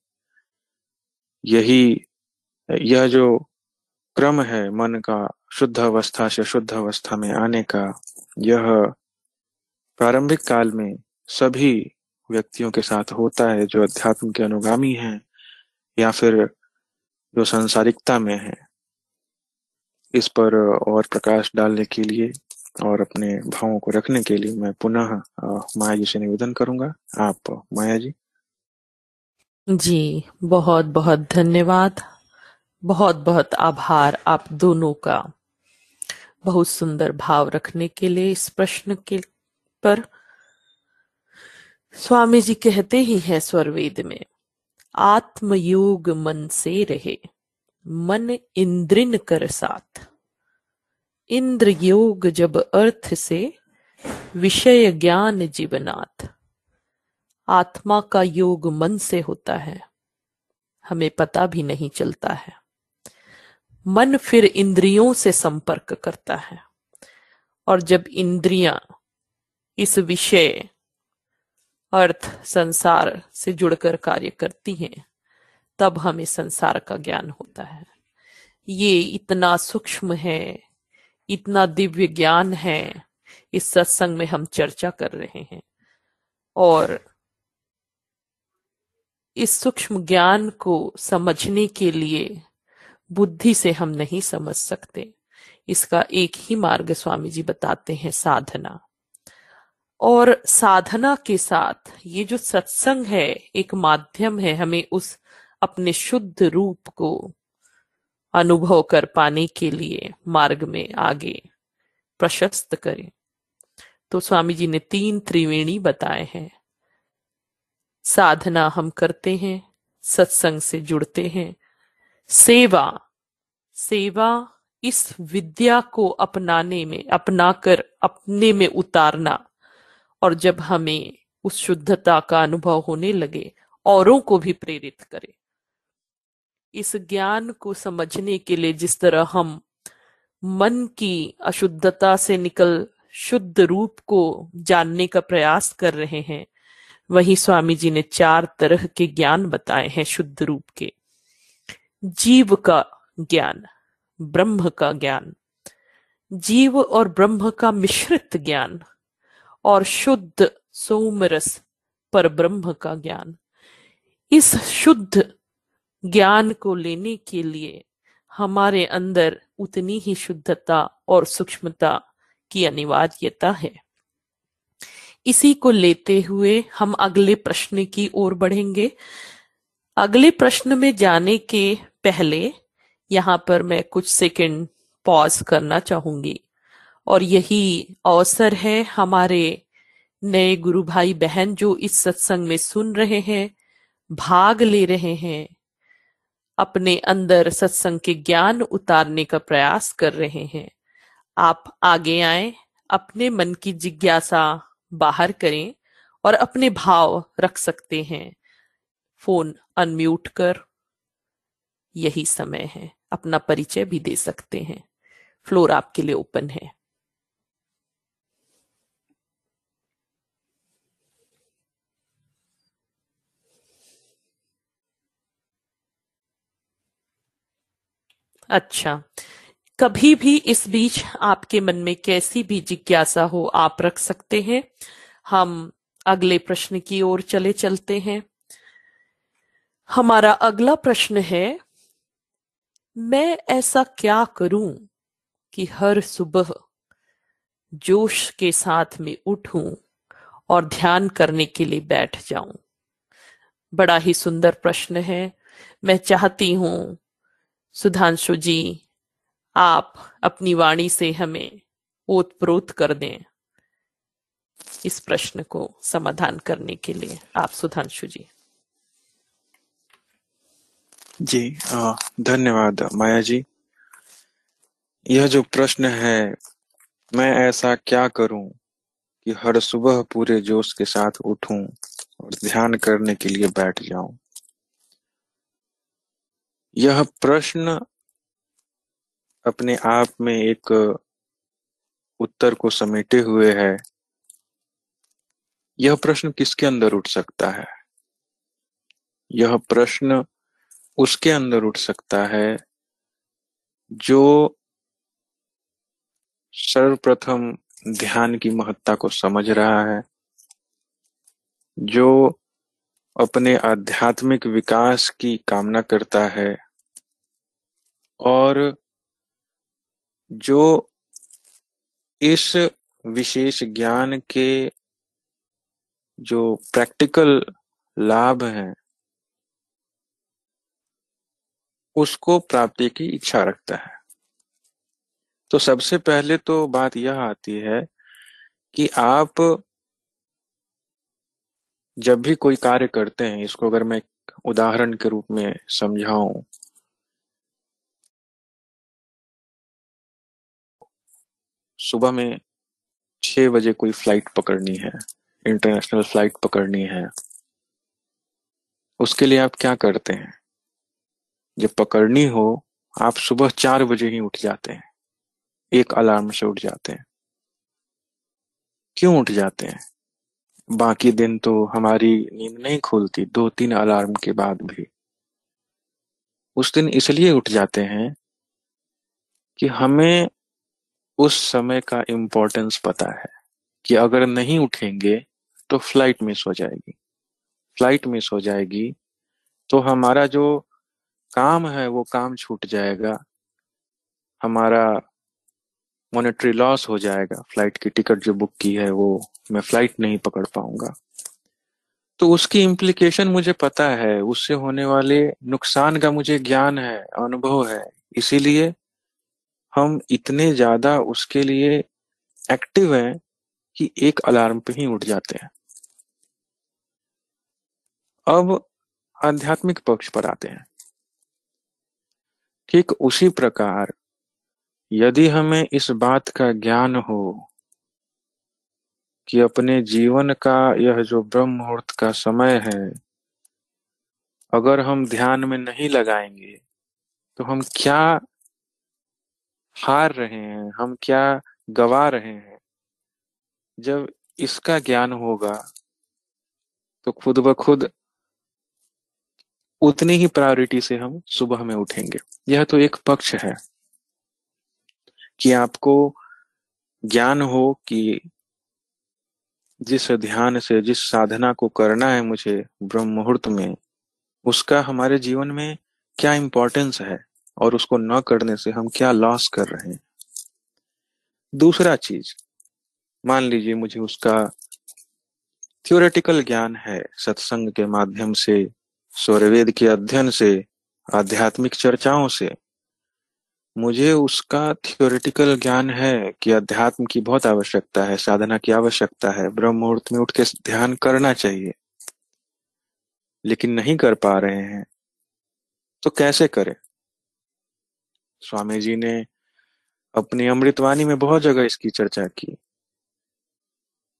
यही यह जो क्रम है मन का शुद्ध अवस्था से शुद्ध अवस्था में आने का, यह प्रारंभिक काल में सभी व्यक्तियों के साथ होता है जो अध्यात्म के अनुगामी हैं या फिर जो सांसारिकता में है। इस पर और प्रकाश डालने के लिए और अपने भावों को रखने के लिए मैं पुनः माया जी से निवेदन करूंगा। आप माया जी। जी बहुत बहुत धन्यवाद, बहुत बहुत आभार आप दोनों का, बहुत सुंदर भाव रखने के लिए इस प्रश्न के पर। स्वामी जी कहते ही हैं स्वरवेद में, आत्मयोग मन से रहे मन इंद्रिन कर साथ। इंद्र योग जब अर्थ से विषय ज्ञान जीवनाथ। आत्मा का योग मन से होता है, हमें पता भी नहीं चलता है। मन फिर इंद्रियों से संपर्क करता है और जब इंद्रियां इस विषय अर्थ संसार से जुड़कर कार्य करती हैं, तब हमें संसार का ज्ञान होता है। ये इतना सूक्ष्म है, इतना दिव्य ज्ञान है, इस सत्संग में हम चर्चा कर रहे हैं। और इस सूक्ष्म ज्ञान को समझने के लिए बुद्धि से हम नहीं समझ सकते। इसका एक ही मार्ग स्वामी जी बताते हैं, साधना। और साधना के साथ ये जो सत्संग है एक माध्यम है हमें उस अपने शुद्ध रूप को अनुभव कर पाने के लिए मार्ग में आगे प्रशस्त करें। तो स्वामी जी ने तीन त्रिवेणी बताए हैं। साधना हम करते हैं, सत्संग से जुड़ते हैं। सेवा, सेवा इस विद्या को अपनाने में अपनाकर अपने में उतारना, और जब हमें उस शुद्धता का अनुभव होने लगे औरों को भी प्रेरित करें। इस ज्ञान को समझने के लिए जिस तरह हम मन की अशुद्धता से निकल शुद्ध रूप को जानने का प्रयास कर रहे हैं, वही स्वामी जी ने चार तरह के ज्ञान बताए हैं शुद्ध रूप के। जीव का ज्ञान, ब्रह्म का ज्ञान, जीव और ब्रह्म का मिश्रित ज्ञान, और शुद्ध सोमरस पर ब्रह्म का ज्ञान। इस शुद्ध ज्ञान को लेने के लिए हमारे अंदर उतनी ही शुद्धता और सूक्ष्मता की अनिवार्यता है। इसी को लेते हुए हम अगले प्रश्न की ओर बढ़ेंगे। अगले प्रश्न में जाने के पहले यहाँ पर मैं कुछ सेकंड पॉज करना चाहूंगी, और यही अवसर है हमारे नए गुरु भाई बहन जो इस सत्संग में सुन रहे हैं, भाग ले रहे हैं, अपने अंदर सत्संग के ज्ञान उतारने का प्रयास कर रहे हैं। आप आगे आएं, अपने मन की जिज्ञासा बाहर करें और अपने भाव रख सकते हैं। फोन अनम्यूट कर यही समय है, अपना परिचय भी दे सकते हैं। फ्लोर आपके लिए ओपन है। अच्छा, कभी भी इस बीच आपके मन में कैसी भी जिज्ञासा हो आप रख सकते हैं। हम अगले प्रश्न की ओर चले चलते हैं। हमारा अगला प्रश्न है, मैं ऐसा क्या करूं कि हर सुबह जोश के साथ में उठूं और ध्यान करने के लिए बैठ जाऊं। बड़ा ही सुंदर प्रश्न है। मैं चाहती हूं सुधांशु जी आप अपनी वाणी से हमें ओतप्रोत कर दें इस प्रश्न को समाधान करने के लिए। आप सुधांशु जी। जी धन्यवाद माया जी। यह जो प्रश्न है, मैं ऐसा क्या करूं कि हर सुबह पूरे जोश के साथ उठूं और ध्यान करने के लिए बैठ जाऊं। यह प्रश्न अपने आप में एक उत्तर को समेटे हुए है। यह प्रश्न किसके अंदर उठ सकता है? यह प्रश्न उसके अंदर उठ सकता है जो सर्वप्रथम ध्यान की महत्ता को समझ रहा है, जो अपने आध्यात्मिक विकास की कामना करता है और जो इस विशेष ज्ञान के जो प्रैक्टिकल लाभ हैं उसको प्राप्ति की इच्छा रखता है। तो सबसे पहले तो बात यह आती है कि आप जब भी कोई कार्य करते हैं, इसको अगर मैं उदाहरण के रूप में समझाऊं, सुबह में छह बजे कोई फ्लाइट पकड़नी है, इंटरनेशनल फ्लाइट पकड़नी है, उसके लिए आप क्या करते हैं? जब पकड़नी हो आप सुबह चार बजे ही उठ जाते हैं, एक अलार्म से उठ जाते हैं। क्यों उठ जाते हैं? बाकी दिन तो हमारी नींद नहीं खुलती दो तीन अलार्म के बाद भी। उस दिन इसलिए उठ जाते हैं कि हमें उस समय का इम्पोर्टेंस पता है कि अगर नहीं उठेंगे तो फ्लाइट मिस हो जाएगी। फ्लाइट मिस हो जाएगी तो हमारा जो काम है वो काम छूट जाएगा, हमारा मॉनेटरी लॉस हो जाएगा, फ्लाइट की टिकट जो बुक की है वो मैं फ्लाइट नहीं पकड़ पाऊंगा। तो उसकी इम्प्लीकेशन मुझे पता है, उससे होने वाले नुकसान का मुझे ज्ञान है, अनुभव है, इसीलिए हम इतने ज्यादा उसके लिए एक्टिव हैं कि एक अलार्म पे ही उठ जाते हैं। अब आध्यात्मिक पक्ष पर आते हैं। ठीक उसी प्रकार यदि हमें इस बात का ज्ञान हो कि अपने जीवन का यह जो ब्रह्म मुहूर्त का समय है, अगर हम ध्यान में नहीं लगाएंगे तो हम क्या हार रहे हैं, हम क्या गवा रहे हैं, जब इसका ज्ञान होगा तो खुद ब खुद उतनी ही प्रायोरिटी से हम सुबह में उठेंगे। यह तो एक पक्ष है कि आपको ज्ञान हो कि जिस ध्यान से, जिस साधना को करना है मुझे ब्रह्म मुहूर्त में, उसका हमारे जीवन में क्या इम्पोर्टेंस है और उसको न करने से हम क्या लॉस कर रहे हैं। दूसरा चीज, मान लीजिए मुझे उसका थ्योरेटिकल ज्ञान है, सत्संग के माध्यम से, स्वरवेद के अध्ययन से, आध्यात्मिक चर्चाओं से मुझे उसका थियोरेटिकल ज्ञान है कि अध्यात्म की बहुत आवश्यकता है, साधना की आवश्यकता है, ब्रह्म मुहूर्त में उठ के ध्यान करना चाहिए, लेकिन नहीं कर पा रहे हैं, तो कैसे करें? स्वामी जी ने अपनी अमृतवाणी में बहुत जगह इसकी चर्चा की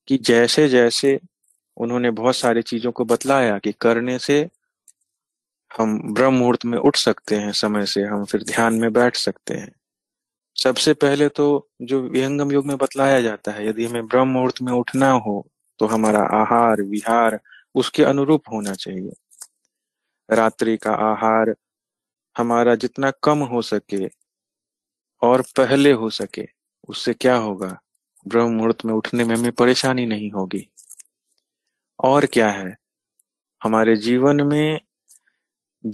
कि जैसे जैसे उन्होंने बहुत सारी चीजों को बतलाया कि करने से हम ब्रह्म मुहूर्त में उठ सकते हैं, समय से हम फिर ध्यान में बैठ सकते हैं। सबसे पहले तो जो विहंगम योग में बतलाया जाता है, यदि हमें ब्रह्म मुहूर्त में उठना हो तो हमारा आहार विहार उसके अनुरूप होना चाहिए। रात्रि का आहार हमारा जितना कम हो सके और पहले हो सके, उससे क्या होगा, ब्रह्म मुहूर्त में उठने में हमें परेशानी नहीं होगी। और क्या है, हमारे जीवन में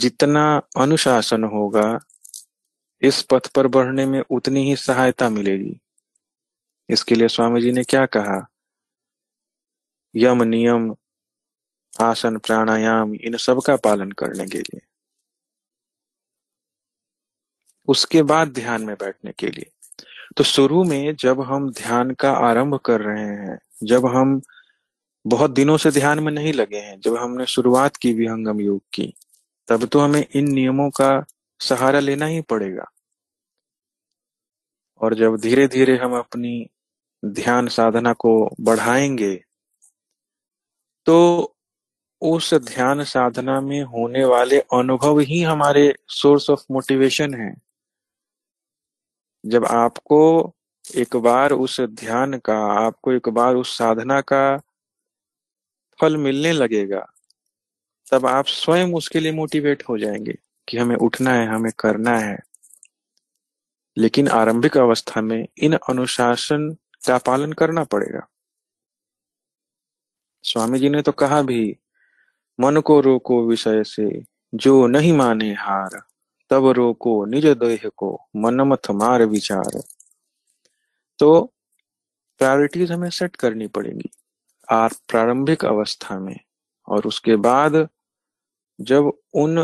जितना अनुशासन होगा इस पथ पर बढ़ने में उतनी ही सहायता मिलेगी। इसके लिए स्वामी जी ने क्या कहा, यम नियम आसन प्राणायाम इन सब का पालन करने के लिए, उसके बाद ध्यान में बैठने के लिए। तो शुरू में जब हम ध्यान का आरंभ कर रहे हैं, जब हम बहुत दिनों से ध्यान में नहीं लगे हैं, जब हमने शुरुआत की विहंगम योग की, तब तो हमें इन नियमों का सहारा लेना ही पड़ेगा। और जब धीरे धीरे हम अपनी ध्यान साधना को बढ़ाएंगे तो उस ध्यान साधना में होने वाले अनुभव ही हमारे सोर्स ऑफ मोटिवेशन है। जब आपको एक बार उस ध्यान का, आपको एक बार उस साधना का फल मिलने लगेगा तब आप स्वयं उसके लिए मोटिवेट हो जाएंगे कि हमें उठना है, हमें करना है। लेकिन आरंभिक अवस्था में इन अनुशासन का पालन करना पड़ेगा। स्वामी जी ने तो कहा भी, मन को रोको विषय से, जो नहीं माने हार, तब रोको निज देह को, मन मत मार विचार। तो प्रायोरिटीज हमें सेट करनी पड़ेंगी आप प्रारंभिक अवस्था में, और उसके बाद जब उन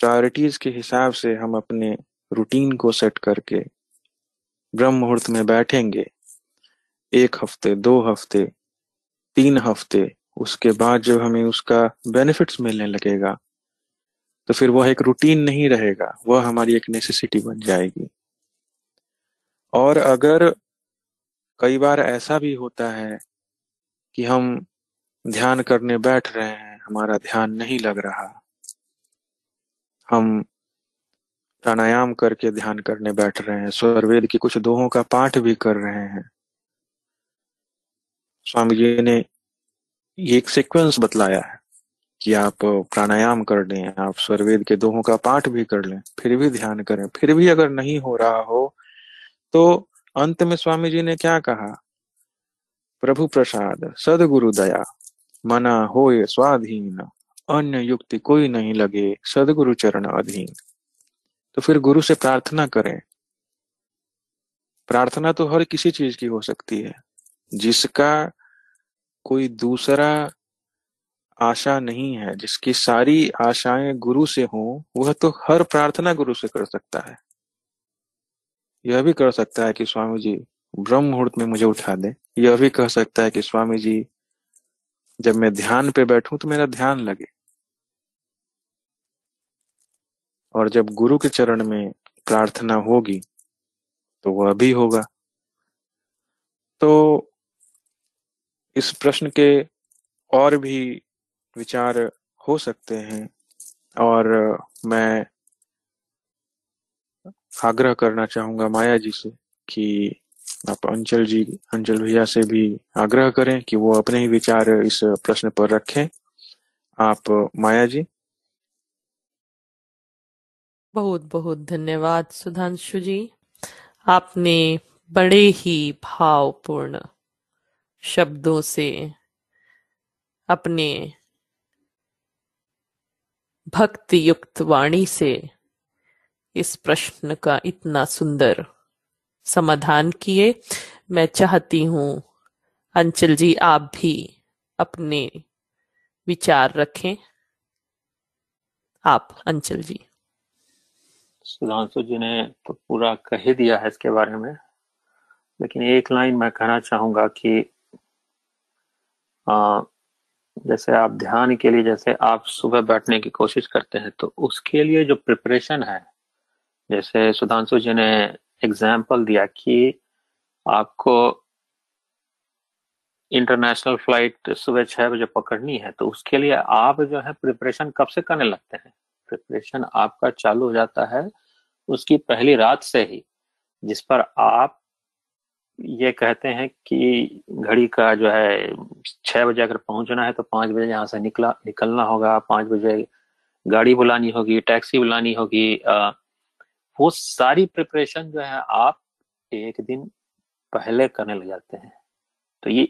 प्रायोरिटीज के हिसाब से हम अपने रूटीन को सेट करके ब्रह्म मुहूर्त में बैठेंगे, एक हफ्ते, दो हफ्ते, तीन हफ्ते, उसके बाद जब हमें उसका बेनिफिट्स मिलने लगेगा तो फिर वह एक रूटीन नहीं रहेगा, वह हमारी एक नेसेसिटी बन जाएगी। और अगर कई बार ऐसा भी होता है कि हम ध्यान करने बैठ रहे हैं, हमारा ध्यान नहीं लग रहा, हम प्राणायाम करके ध्यान करने बैठ रहे हैं, स्वरवेद के कुछ दोहों का पाठ भी कर रहे हैं। स्वामी जी ने ये एक सीक्वेंस बतलाया है कि आप प्राणायाम कर लें, आप स्वरवेद के दोहों का पाठ भी कर लें, फिर भी ध्यान करें। फिर भी अगर नहीं हो रहा हो तो अंत में स्वामी जी ने क्या कहा, प्रभु प्रसाद सदगुरु दया, मना होए स्वाधीन, अन्य युक्ति कोई नहीं लगे, सदगुरु चरण अधीन। तो फिर गुरु से प्रार्थना करें। प्रार्थना तो हर किसी चीज की हो सकती है जिसका कोई दूसरा आशा नहीं है, जिसकी सारी आशाएं गुरु से हों, वह तो हर प्रार्थना गुरु से कर सकता है। यह भी कर सकता है कि स्वामी जी ब्रह्म मुहूर्त में मुझे उठा दे, यह भी कह सकता है कि स्वामी जी जब मैं ध्यान पे बैठूं तो मेरा ध्यान लगे। और जब गुरु के चरण में प्रार्थना होगी तो वह भी होगा। तो इस प्रश्न के और भी विचार हो सकते हैं, और मैं आग्रह करना चाहूंगा माया जी से कि आप अंचल जी अंचल भैया से भी आग्रह करें कि वो अपने ही विचार इस प्रश्न पर रखें। आप माया जी। बहुत बहुत धन्यवाद सुधांशु जी, आपने बड़े ही भावपूर्ण शब्दों से अपने भक्ति युक्त वाणी से इस प्रश्न का इतना सुंदर समाधान किए। मैं चाहती हूं अंचल जी आप भी अपने विचार रखें। आप अंचल जी। सुधांशु जी ने तो पूरा कह दिया है इसके बारे में, लेकिन एक लाइन मैं कहना चाहूंगा कि आ, जैसे आप ध्यान के लिए जैसे आप सुबह बैठने की कोशिश करते हैं तो उसके लिए जो प्रिपरेशन है, जैसे सुधांशु जी ने एग्जाम्पल दिया कि आपको इंटरनेशनल फ्लाइट सुबह छह बजे पकड़नी है, तो उसके लिए आप जो है प्रिपरेशन कब से करने लगते हैं। प्रिपरेशन आपका चालू हो जाता है उसकी पहली रात से ही, जिस पर आप ये कहते हैं कि घड़ी का जो है छह बजे अगर पहुंचना है तो पांच बजे यहाँ से निकला निकलना होगा, पांच बजे गाड़ी बुलानी होगी, टैक्सी बुलानी होगी। आ, वो सारी प्रिपरेशन जो है आप एक दिन पहले करने लग जाते हैं। तो ये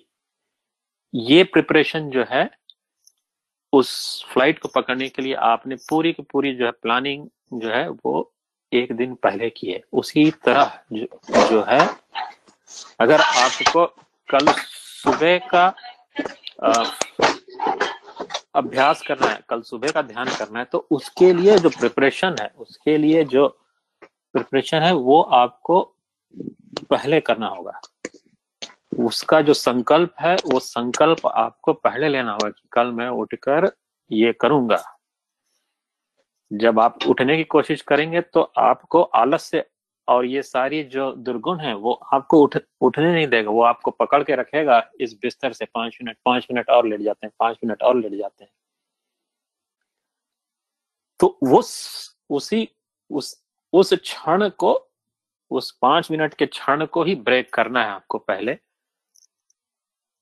ये प्रिपरेशन जो है उस फ्लाइट को पकड़ने के लिए आपने पूरी की पूरी जो है प्लानिंग जो है वो एक दिन पहले की है। उसी तरह जो, जो है अगर आपको कल सुबह का आ, अभ्यास करना है, कल सुबह का ध्यान करना है, तो उसके लिए जो प्रिपरेशन है, उसके लिए जो प्रिपरेशन है वो आपको पहले करना होगा। उसका जो संकल्प है वो संकल्प आपको पहले लेना होगा कि कल मैं उठकर ये करूंगा। जब आप उठने की कोशिश करेंगे तो आपको आलस से और ये सारी जो दुर्गुण है वो आपको उठ उठने नहीं देगा, वो आपको पकड़ के रखेगा इस बिस्तर से। पांच मिनट पांच मिनट और लेट जाते हैं, पांच मिनट और लेट जाते हैं। तो वो उसी उस उस क्षण को, उस पांच मिनट के क्षण को ही ब्रेक करना है आपको पहले।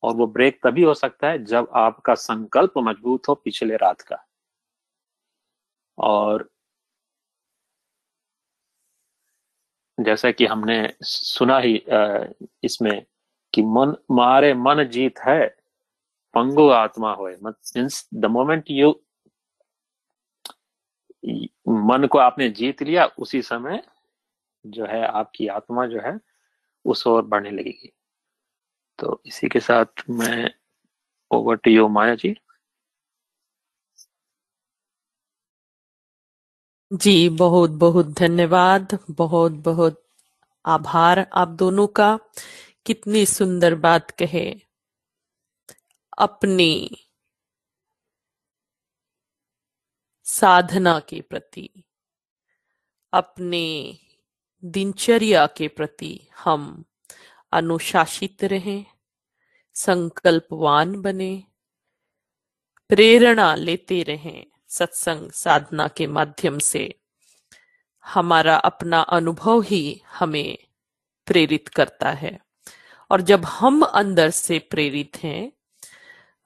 और वो ब्रेक तभी हो सकता है जब आपका संकल्प मजबूत हो पिछले रात का। और जैसा कि हमने सुना ही इसमें कि मन मारे मन जीत है पंगु आत्मा होए, द मोमेंट यू मन को आपने जीत लिया उसी समय जो है आपकी आत्मा जो है उस ओर बढ़ने लगेगी। तो इसी के साथ मैं over to you Maya ji. जी बहुत बहुत धन्यवाद, बहुत बहुत आभार आप दोनों का। कितनी सुंदर बात कहे, अपनी साधना के प्रति, अपने दिनचर्या के प्रति हम अनुशासित रहें, संकल्पवान बने, प्रेरणा लेते रहें सत्संग साधना के माध्यम से। हमारा अपना अनुभव ही हमें प्रेरित करता है, और जब हम अंदर से प्रेरित हैं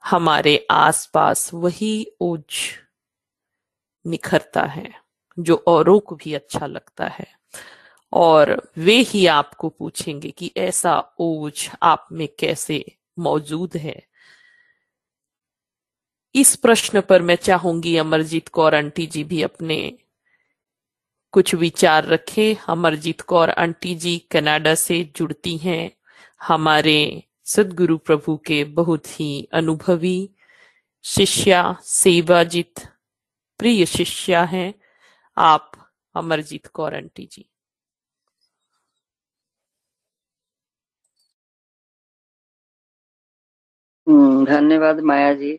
हमारे आसपास वही ओज निखरता है जो औरों को भी अच्छा लगता है, और वे ही आपको पूछेंगे कि ऐसा ओज आप में कैसे मौजूद है। इस प्रश्न पर मैं चाहूंगी अमरजीत कौर आंटी जी भी अपने कुछ विचार रखें। अमरजीत कौर आंटी जी कनाडा से जुड़ती हैं, हमारे सदगुरु प्रभु के बहुत ही अनुभवी शिष्या, सेवाजित प्रिय शिष्या हैं आप अमरजीत कौर आंटी जी। धन्यवाद माया जी।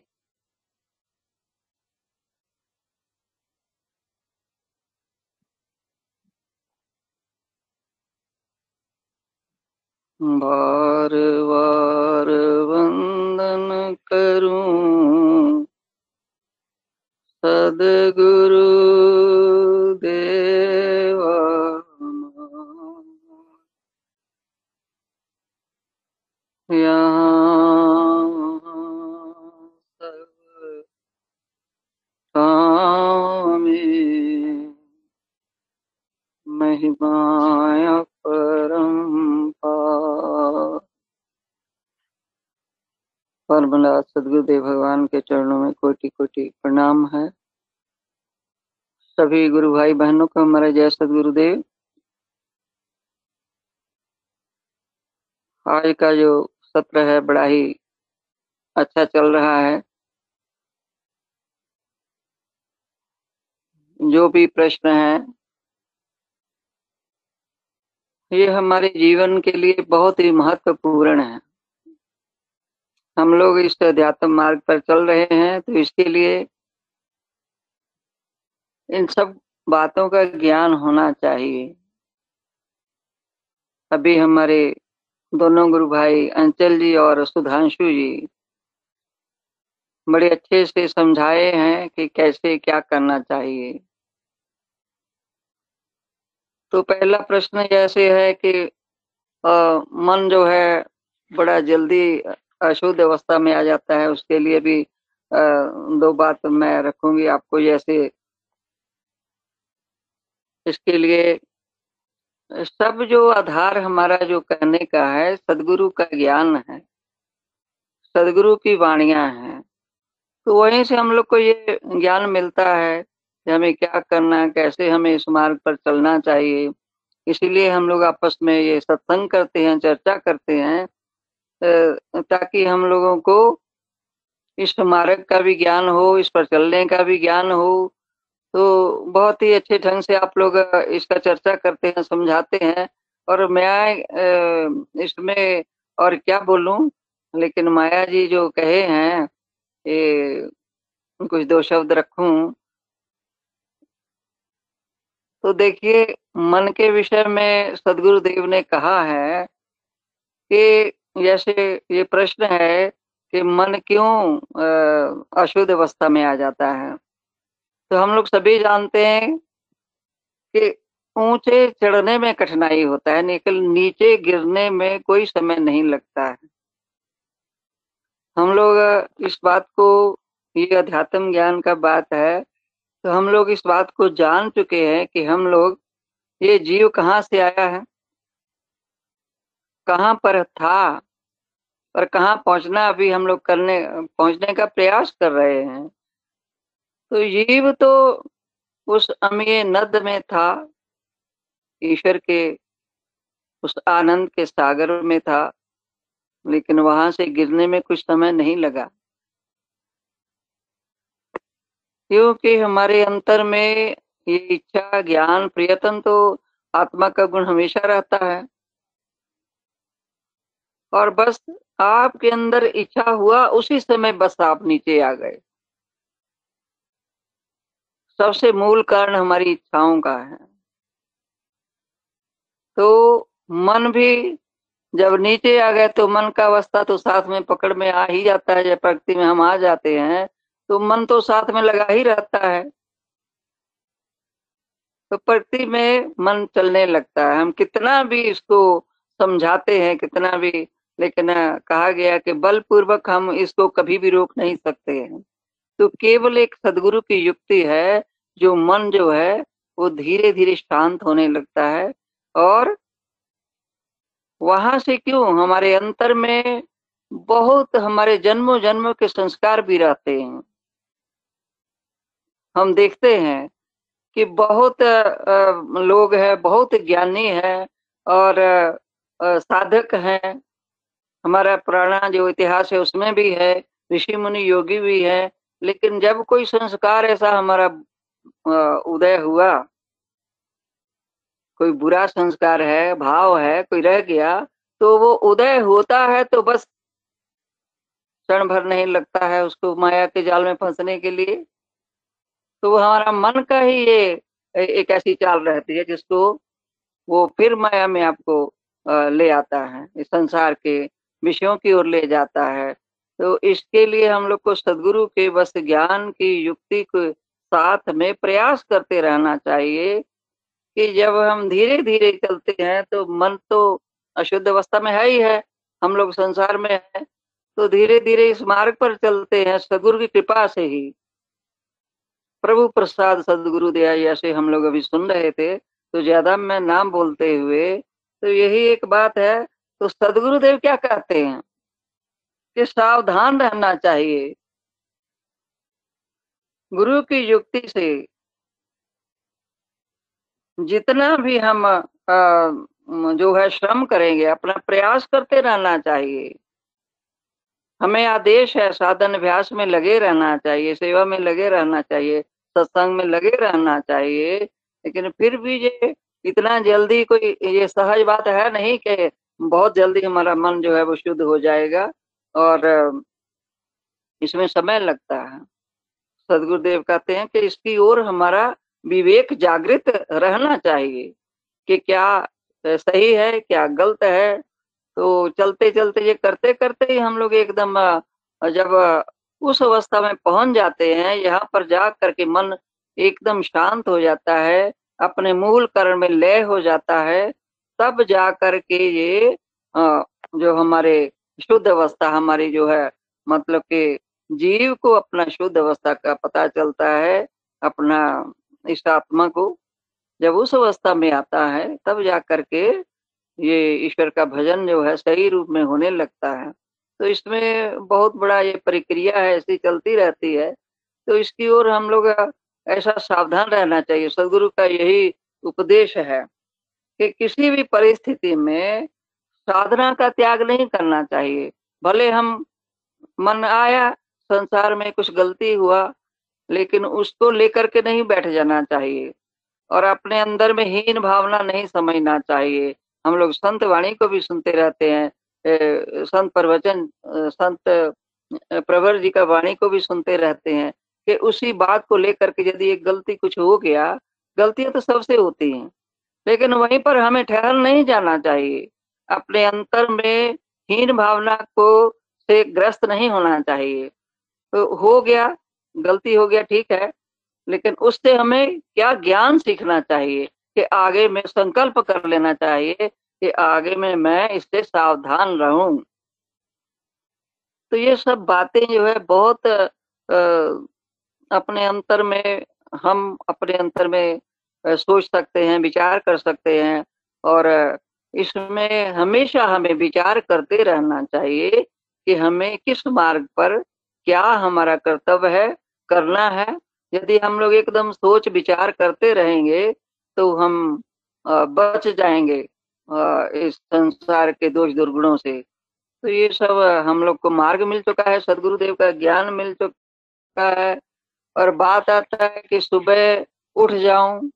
बार बार वंदन करूं सदगुरु देवा, यहाँ सब कामे महिमाया परम परमदास सदगुरुदेव भगवान के चरणों में कोटि कोटि प्रणाम है। सभी गुरु भाई बहनों को हमारा जय सदगुरुदेव। आज का जो सत्र है बड़ा ही अच्छा चल रहा है। जो भी प्रश्न है ये हमारे जीवन के लिए बहुत ही महत्वपूर्ण है। हम लोग इस अध्यात्म मार्ग पर चल रहे हैं तो इसके लिए इन सब बातों का ज्ञान होना चाहिए। अभी हमारे दोनों गुरु भाई अंचल जी और सुधांशु जी बड़े अच्छे से समझाए हैं कि कैसे क्या करना चाहिए। तो पहला प्रश्न जैसे है कि आ, मन जो है बड़ा जल्दी अशुद्ध अवस्था में आ जाता है। उसके लिए भी आ, दो बात मैं रखूंगी आपको। जैसे इसके लिए सब जो आधार हमारा जो कहने का है सदगुरु का ज्ञान है, सदगुरु की वाणियां हैं, तो वहीं से हम लोग को ये ज्ञान मिलता है कि हमें क्या करना, कैसे हमें इस मार्ग पर चलना चाहिए। इसीलिए हम लोग आपस में ये सत्संग करते हैं, चर्चा करते हैं, ताकि हम लोगों को इस मार्ग का भी ज्ञान हो, इस पर चलने का भी ज्ञान हो। तो बहुत ही अच्छे ढंग से आप लोग इसका चर्चा करते हैं, समझाते हैं, और मैं इसमें और क्या बोलूं, लेकिन माया जी जो कहे हैं ये कुछ दो शब्द रखूं। तो देखिए, मन के विषय में सदगुरुदेव ने कहा है कि जैसे ये प्रश्न है कि मन क्यों अशुद्ध अवस्था में आ जाता है, तो हम लोग सभी जानते हैं कि ऊंचे चढ़ने में कठिनाई होता है, लेकिन नीचे गिरने में कोई समय नहीं लगता है। हम लोग इस बात को, ये अध्यात्म ज्ञान का बात है, तो हम लोग इस बात को जान चुके हैं कि हम लोग ये जीव कहाँ से आया है, कहाँ पर था और कहाँ पहुंचना अभी हम लोग करने पहुंचने का प्रयास कर रहे हैं। तो जीव तो उस अमीय नद में था, ईश्वर के उस आनंद के सागर में था, लेकिन वहां से गिरने में कुछ समय नहीं लगा, क्योंकि हमारे अंतर में ये इच्छा, ज्ञान, प्रयत्न तो आत्मा का गुण हमेशा रहता है। और बस आपके अंदर इच्छा हुआ, उसी समय बस आप नीचे आ गए। सबसे मूल कारण हमारी इच्छाओं का है। तो मन भी जब नीचे आ गए तो मन का अवस्था तो साथ में पकड़ में आ ही जाता है। जब प्रकृति में हम आ जाते हैं तो मन तो साथ में लगा ही रहता है। तो प्रकृति में मन चलने लगता है। हम कितना भी इसको समझाते हैं, कितना भी, लेकिन कहा गया कि बलपूर्वक हम इसको कभी भी रोक नहीं सकते हैं। तो केवल एक सदगुरु की युक्ति है, जो मन जो है वो धीरे धीरे शांत होने लगता है। और वहां से क्यों, हमारे अंतर में बहुत हमारे जन्मों जन्मों के संस्कार भी रहते हैं। हम देखते हैं कि बहुत लोग हैं, बहुत ज्ञानी हैं और साधक हैं। हमारा पुराना जो इतिहास है उसमें भी है, ऋषि मुनि योगी भी है, लेकिन जब कोई संस्कार ऐसा हमारा उदय हुआ, कोई बुरा संस्कार है, भाव है, कोई रह गया, तो वो उदय होता है तो बस क्षण भर नहीं लगता है उसको माया के जाल में फंसने के लिए। तो वो हमारा मन का ही ये एक ऐसी चाल रहती है जिसको वो फिर माया में आपको ले आता है, इस संसार के विषयों की ओर ले जाता है। तो इसके लिए हम लोग को सदगुरु के बस ज्ञान की युक्ति के साथ में प्रयास करते रहना चाहिए कि जब हम धीरे धीरे चलते हैं तो मन तो अशुद्ध अवस्था में है ही है, हम लोग संसार में है, तो धीरे धीरे इस मार्ग पर चलते हैं सदगुरु की कृपा से ही। प्रभु प्रसाद सदगुरु दया से हम लोग अभी सुन रहे थे, तो ज्यादा मैं नाम बोलते हुए, तो यही एक बात है। तो सदगुरुदेव क्या कहते हैं कि सावधान रहना चाहिए, गुरु की युक्ति से जितना भी हम आ, जो है श्रम करेंगे, अपना प्रयास करते रहना चाहिए। हमें आदेश है साधन अभ्यास में लगे रहना चाहिए, सेवा में लगे रहना चाहिए, सत्संग में लगे रहना चाहिए। लेकिन फिर भी ये इतना जल्दी कोई ये सहज बात है नहीं कि बहुत जल्दी हमारा मन जो है वो शुद्ध हो जाएगा, और इसमें समय लगता है। सदगुरुदेव कहते हैं कि इसकी ओर हमारा विवेक जागृत रहना चाहिए कि क्या सही है, क्या गलत है। तो चलते चलते ये करते करते ही हम लोग एकदम जब उस अवस्था में पहुंच जाते हैं, यहाँ पर जा करके मन एकदम शांत हो जाता है, अपने मूल कारण में लय हो जाता है, तब जा करके ये जो हमारे शुद्ध अवस्था, हमारी जो है मतलब कि जीव को अपना शुद्ध अवस्था का पता चलता है, अपना इस आत्मा को जब उस अवस्था में आता है, तब जा करके ये ईश्वर का भजन जो है सही रूप में होने लगता है। तो इसमें बहुत बड़ा ये प्रक्रिया है, ऐसी चलती रहती है। तो इसकी ओर हम लोग ऐसा सावधान रहना चाहिए। सदगुरु का यही उपदेश है कि किसी भी परिस्थिति में साधना का त्याग नहीं करना चाहिए। भले हम मन आया, संसार में कुछ गलती हुआ, लेकिन उसको लेकर के नहीं बैठ जाना चाहिए और अपने अंदर में हीन भावना नहीं समझना चाहिए। हम लोग संत वाणी को भी सुनते रहते हैं, ए, संत प्रवचन, संत प्रवर जी का वाणी को भी सुनते रहते हैं कि उसी बात को लेकर के यदि एक गलती कुछ हो गया, गलतियां तो सबसे होती हैं, लेकिन वहीं पर हमें ठहर नहीं जाना चाहिए। अपने अंतर में हीन भावना को से ग्रस्त नहीं होना चाहिए। तो हो गया, गलती हो गया, ठीक है, लेकिन उससे हमें क्या ज्ञान सीखना चाहिए कि आगे में संकल्प कर लेना चाहिए कि आगे में मैं इससे सावधान रहूं। तो ये सब बातें जो है बहुत अपने अंतर में हम अपने अंतर में सोच सकते हैं, विचार कर सकते हैं, और इसमें हमेशा हमें विचार करते रहना चाहिए कि हमें किस मार्ग पर क्या हमारा कर्तव्य है, करना है। यदि हम लोग एकदम सोच विचार करते रहेंगे तो हम बच जाएंगे इस संसार के दोष दुर्गुणों से। तो ये सब हम लोग को मार्ग मिल चुका है, सदगुरुदेव का ज्ञान मिल चुका है। और बात आता है कि सुबह उठ जाऊं,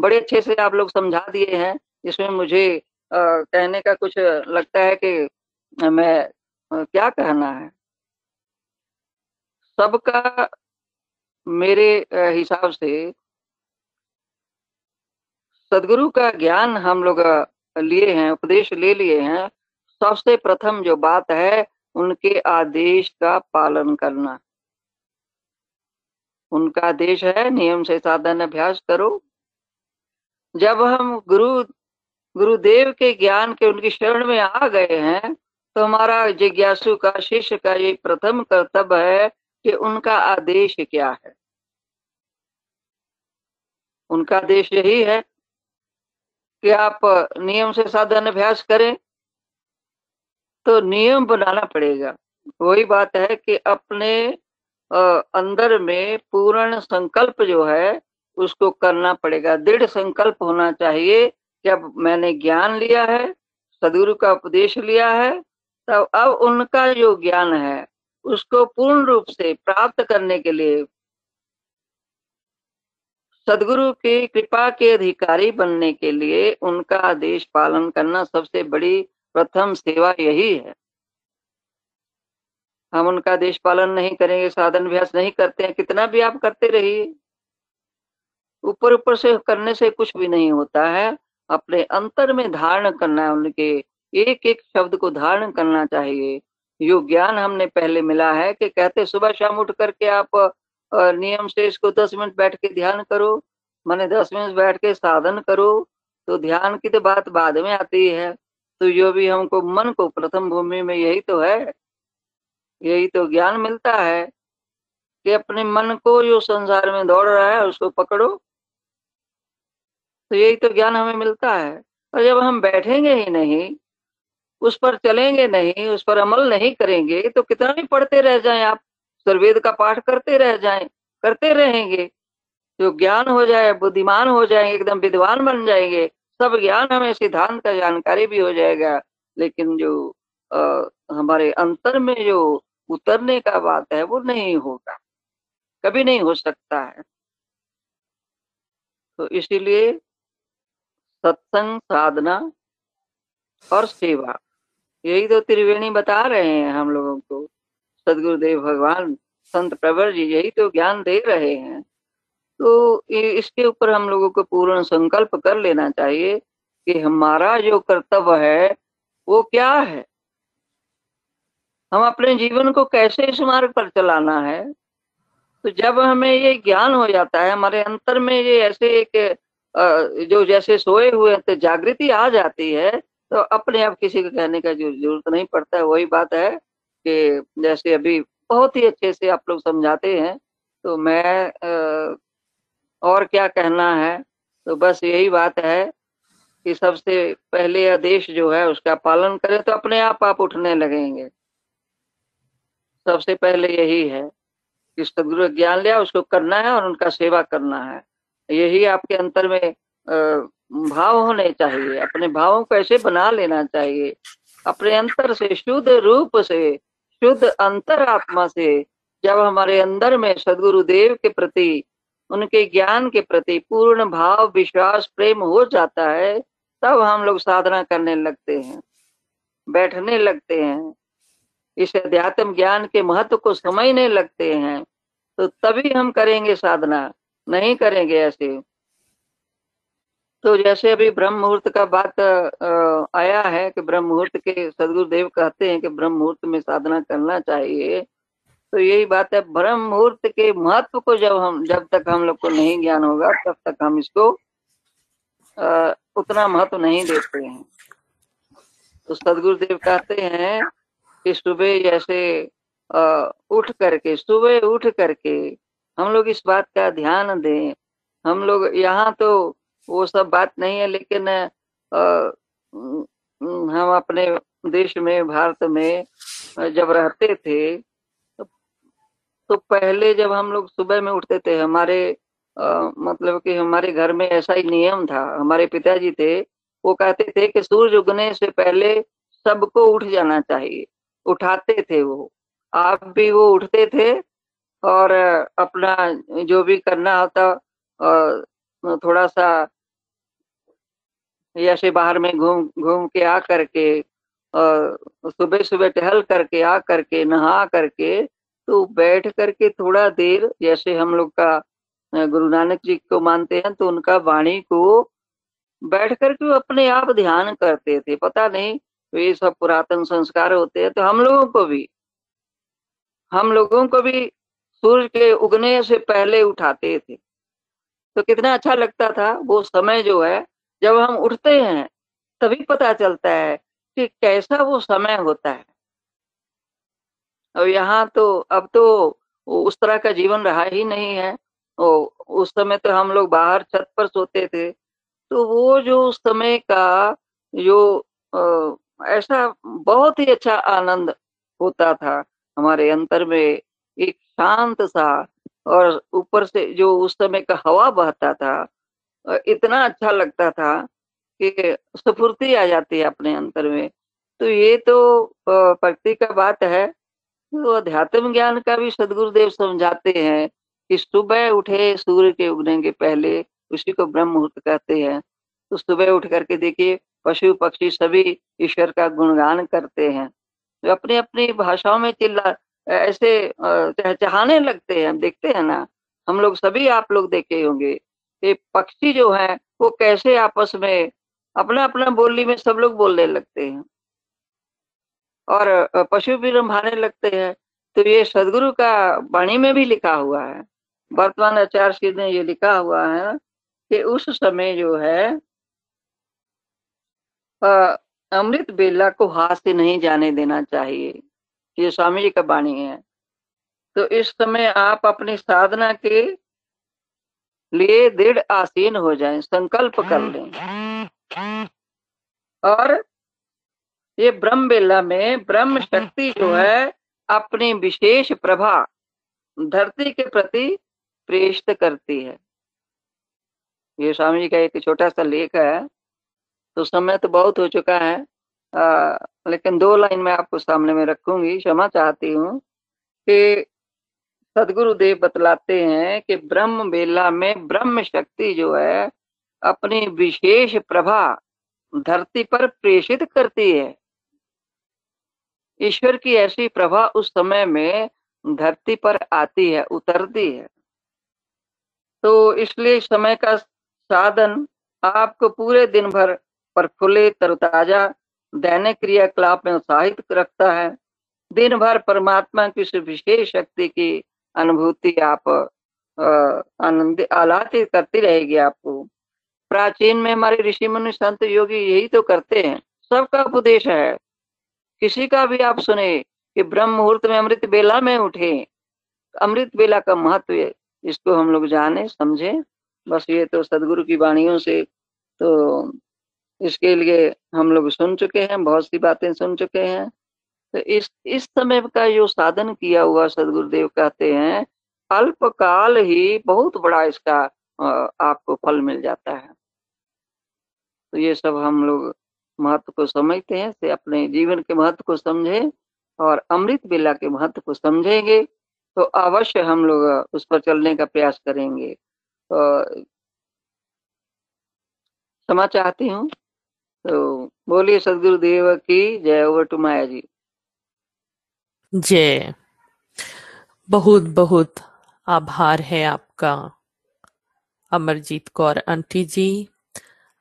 बड़े अच्छे से आप लोग समझा दिए हैं। इसमें मुझे आ, कहने का कुछ लगता है कि मैं आ, क्या कहना है। सबका मेरे हिसाब से सदगुरु का ज्ञान हम लोग लिए हैं, उपदेश ले लिए हैं। सबसे प्रथम जो बात है, उनके आदेश का पालन करना। उनका आदेश है नियम से साधन अभ्यास करो। जब हम गुरु गुरुदेव के ज्ञान के उनकी शरण में आ गए हैं तो हमारा जिज्ञासु का, शिष्य का ये प्रथम कर्तव्य है कि उनका आदेश क्या है। उनका आदेश यही है कि आप नियम से साधन अभ्यास करें, तो नियम बनाना पड़ेगा। वही बात है कि अपने अंदर में पूर्ण संकल्प जो है उसको करना पड़ेगा। दृढ़ संकल्प होना चाहिए कि अब मैंने ज्ञान लिया है, सदगुरु का उपदेश लिया है, तब अब उनका जो ज्ञान है उसको पूर्ण रूप से प्राप्त करने के लिए सदगुरु की कृपा के अधिकारी बनने के लिए उनका आदेश पालन करना सबसे बड़ी प्रथम सेवा यही है। हम उनका आदेश पालन नहीं करेंगे, साधन अभ्यास नहीं करते हैं, कितना भी आप करते रहिए, ऊपर ऊपर से करने से कुछ भी नहीं होता है। अपने अंतर में धारण करना है, उनके एक एक शब्द को धारण करना चाहिए। जो ज्ञान हमने पहले मिला है कि कहते सुबह शाम उठ करके आप नियम से इसको दस मिनट बैठ के ध्यान करो, माने दस मिनट बैठ के साधन करो, तो ध्यान की तो बात बाद में आती है। तो जो भी हमको मन को प्रथम भूमि में यही तो है, यही तो ज्ञान मिलता है कि अपने मन को जो संसार में दौड़ रहा है उसको पकड़ो। तो यही तो ज्ञान हमें मिलता है। और जब हम बैठेंगे ही नहीं, उस पर चलेंगे नहीं, उस पर अमल नहीं करेंगे, तो कितना भी पढ़ते रह जाएं आप, सर्वेद का पाठ करते रह जाएं, करते रहेंगे जो ज्ञान हो जाए, बुद्धिमान हो जाएंगे, एकदम विद्वान बन जाएंगे। सब ज्ञान हमें, सिद्धांत का जानकारी भी हो जाएगा, लेकिन जो आ, हमारे अंतर में जो उतरने का बात है वो नहीं होगा, कभी नहीं हो सकता है। तो इसीलिए सत्संग, साधना और सेवा, यही तो त्रिवेणी बता रहे हैं हम लोगों को सदगुरुदेव भगवान, संत प्रवर जी यही तो ज्ञान दे रहे हैं। तो इसके ऊपर हम लोगों को पूर्ण संकल्प कर लेना चाहिए कि हमारा जो कर्तव्य है वो क्या है, हम अपने जीवन को कैसे इस मार्ग पर चलाना है। तो जब हमें ये ज्ञान हो जाता है, हमारे अंतर में ये ऐसे एक जो जैसे सोए हुए तो जागृति आ जाती है, तो अपने आप किसी को कहने का जरूरत नहीं पड़ता है। वही बात है कि जैसे अभी बहुत ही अच्छे से आप लोग समझाते हैं, तो मैं आ, और क्या कहना है, तो बस यही बात है कि सबसे पहले आदेश जो है उसका पालन करें तो अपने आप आप उठने लगेंगे। सबसे पहले यही है कि सदगुरु ज्ञान लिया, उसको करना है और उनका सेवा करना है। यही आपके अंतर में भाव होने चाहिए। अपने भावों को ऐसे बना लेना चाहिए, अपने अंतर से, शुद्ध रूप से, शुद्ध अंतर आत्मा से, जब हमारे अंदर में सदगुरु देव के प्रति, उनके ज्ञान के प्रति पूर्ण भाव, विश्वास, प्रेम हो जाता है, तब हम लोग साधना करने लगते हैं, बैठने लगते हैं, इस अध्यात्म ज्ञान के महत्व को समझने लगते हैं। तो तभी हम करेंगे साधना, नहीं करेंगे ऐसे। तो जैसे अभी ब्रह्म मुहूर्त का बात आया है कि ब्रह्म मुहूर्त के सदगुरुदेव कहते हैं कि ब्रह्म मुहूर्त में साधना करना चाहिए। तो यही बात है, ब्रह्म मुहूर्त के महत्व को जब हम, जब तक हम लोग को नहीं ज्ञान होगा तब तक हम इसको आ, उतना महत्व नहीं देते हैं। तो सदगुरुदेव कहते हैं कि सुबह जैसे उठ करके, सुबह उठ करके हम लोग इस बात का ध्यान दें। हम लोग यहाँ तो वो सब बात नहीं है, लेकिन हम अपने देश में, भारत में जब रहते थे तो पहले जब हम लोग सुबह में उठते थे, हमारे आ, मतलब कि हमारे घर में ऐसा ही नियम था। हमारे पिताजी थे, वो कहते थे कि सूर्य उगने से पहले सबको उठ जाना चाहिए। उठाते थे वो, आप भी वो उठते थे और अपना जो भी करना होता, थोड़ा सा ऐसे बाहर में घूम घूम के आ करके, सुबह सुबह टहल करके आ करके, नहा करके, तो बैठ करके थोड़ा देर, जैसे हम लोग का गुरु नानक जी को मानते हैं तो उनका वाणी को बैठ करके अपने आप ध्यान करते थे। पता नहीं, तो ये सब पुरातन संस्कार होते हैं। तो हम लोगों को भी हम लोगों को भी सूर्य के उगने से पहले उठाते थे। तो कितना अच्छा लगता था वो समय जो है, जब हम उठते हैं तभी पता चलता है कि कैसा वो समय होता है। और यहाँ तो अब तो उस तरह का जीवन रहा ही नहीं है। उस समय तो हम लोग बाहर छत पर सोते थे, तो वो जो उस समय का जो ऐसा बहुत ही अच्छा आनंद होता था हमारे अंतर में, एक शांत सा, और ऊपर से जो उस समय का हवा बहता था, इतना अच्छा लगता था कि स्फूर्ति आ जाती है अपने अंतर में। तो ये तो भक्ति का बात है। तो अध्यात्म ज्ञान का भी सदगुरुदेव समझाते हैं कि सुबह उठे सूर्य के उगने के पहले, उसी को ब्रह्म मुहूर्त कहते हैं। तो सुबह उठ करके देखिए, पशु पक्षी सभी ईश्वर का गुणगान करते हैं, तो अपनी अपनी भाषाओं में चिल्ला ऐसे चहचहाने लगते हैं। देखते हैं ना हम लोग, सभी आप लोग देखे होंगे, ये पक्षी जो है वो कैसे आपस में अपना अपना बोली में सब लोग बोलने लगते हैं, और पशु भी रंभाने लगते हैं। तो ये सदगुरु का वाणी में भी लिखा हुआ है, वर्तमान आचार्य श्री ने ये लिखा हुआ है कि उस समय जो है अमृत बेला को हाथ से नहीं जाने देना चाहिए। ये स्वामी जी का वाणी है। तो इस समय आप अपनी साधना के लिए दृढ़ आसीन हो जाएं, संकल्प कर लें, और ये ब्रह्म बेला में ब्रह्म शक्ति जो है अपनी विशेष प्रभा धरती के प्रति प्रेषित करती है। ये स्वामी जी का एक छोटा सा लेख है। तो समय तो बहुत हो चुका है, आ, लेकिन दो लाइन मैं आपको सामने में रखूंगी। क्षमा चाहती हूँ कि सदगुरुदेव बतलाते हैं कि ब्रह्म बेला में ब्रह्म शक्ति जो है अपनी विशेष प्रभा धरती पर प्रेषित करती है। ईश्वर की ऐसी प्रभा उस समय में धरती पर आती है, उतरती है। तो इसलिए समय का साधन आपको पूरे दिन भर पर खुले तरोताजा दैनिक क्रियाकलाप में उत्साहित रखता है। दिन भर परमात्मा की उस विशेष शक्ति की अनुभूति आप आनंद आह्लादित करती रहेगी आपको। प्राचीन में हमारे ऋषि मुनि संत योगी यही तो करते हैं। सबका उपदेश है, किसी का भी आप सुने कि ब्रह्म मुहूर्त में अमृत बेला में उठे। अमृत बेला का महत्व है, इसको हम लोग जाने समझे। बस ये तो सदगुरु की वाणियों से तो इसके लिए हम लोग सुन चुके हैं, बहुत सी बातें सुन चुके हैं। तो इस इस समय का जो साधन किया हुआ, सदगुरुदेव कहते हैं अल्पकाल ही बहुत बड़ा इसका आपको फल मिल जाता है। तो ये सब हम लोग महत्व को समझते हैं, से अपने जीवन के महत्व को समझें और अमृत बेला के महत्व को समझेंगे तो अवश्य हम लोग उस पर चलने का प्रयास करेंगे। तो क्षमा चाहती हूँ। तो बोलिए सदगुरुदेव की जय। Over to Maya ji. जय। बहुत बहुत आभार है आपका अमरजीत कौर आंटी जी,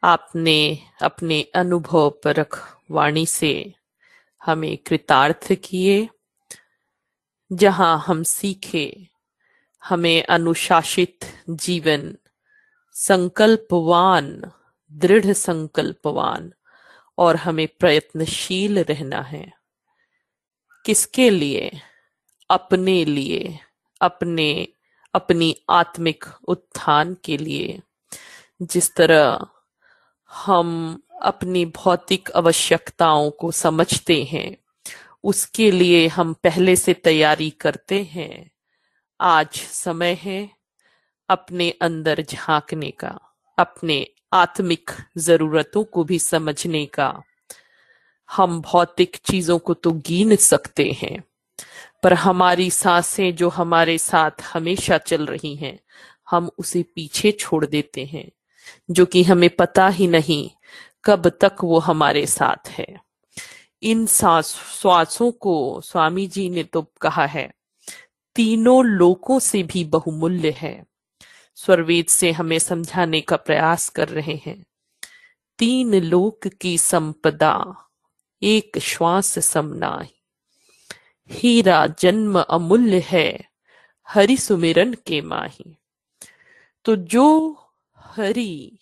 आपने अपने अनुभव परख वाणी से हमें कृतार्थ किए। जहाँ हम सीखे, हमें अनुशासित जीवन, संकल्पवान, दृढ़ संकल्पवान और हमें प्रयत्नशील रहना है। किसके लिए? अपने लिए, अपने अपनी आत्मिक उत्थान के लिए। जिस तरह हम अपनी भौतिक आवश्यकताओं को समझते हैं, उसके लिए हम पहले से तैयारी करते हैं। आज समय है अपने अंदर झांकने का, अपने आत्मिक जरूरतों को भी समझने का। हम भौतिक चीजों को तो गिन सकते हैं, पर हमारी सांसें जो हमारे साथ हमेशा चल रही हैं, हम उसे पीछे छोड़ देते हैं, जो कि हमें पता ही नहीं कब तक वो हमारे साथ है। इन सांस श्वासों को स्वामी जी ने तो कहा है तीनों लोकों से भी बहुमूल्य है। स्वरवेद से हमें समझाने का प्रयास कर रहे हैं। तीन लोक की संपदा एक श्वास समनाई, हीरा जन्म अमूल्य है हरि सुमिरन के माही। तो जो हरि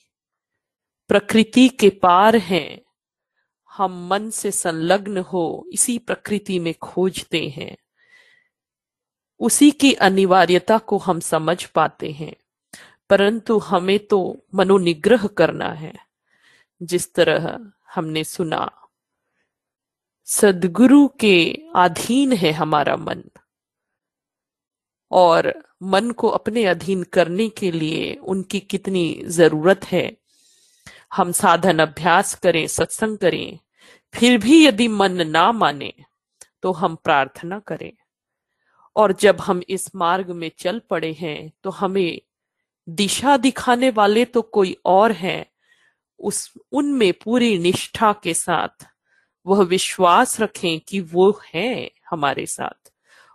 प्रकृति के पार हैं, हम मन से संलग्न हो इसी प्रकृति में खोजते हैं, उसी की अनिवार्यता को हम समझ पाते हैं। परंतु हमें तो मनोनिग्रह करना है। जिस तरह हमने सुना सदगुरु के अधीन है हमारा मन, और मन को अपने अधीन करने के लिए उनकी कितनी जरूरत है। हम साधन अभ्यास करें, सत्संग करें, फिर भी यदि मन ना माने तो हम प्रार्थना करें। और जब हम इस मार्ग में चल पड़े हैं तो हमें दिशा दिखाने वाले तो कोई और हैं, उस उनमें पूरी निष्ठा के साथ वह विश्वास रखें कि वो हैं हमारे साथ,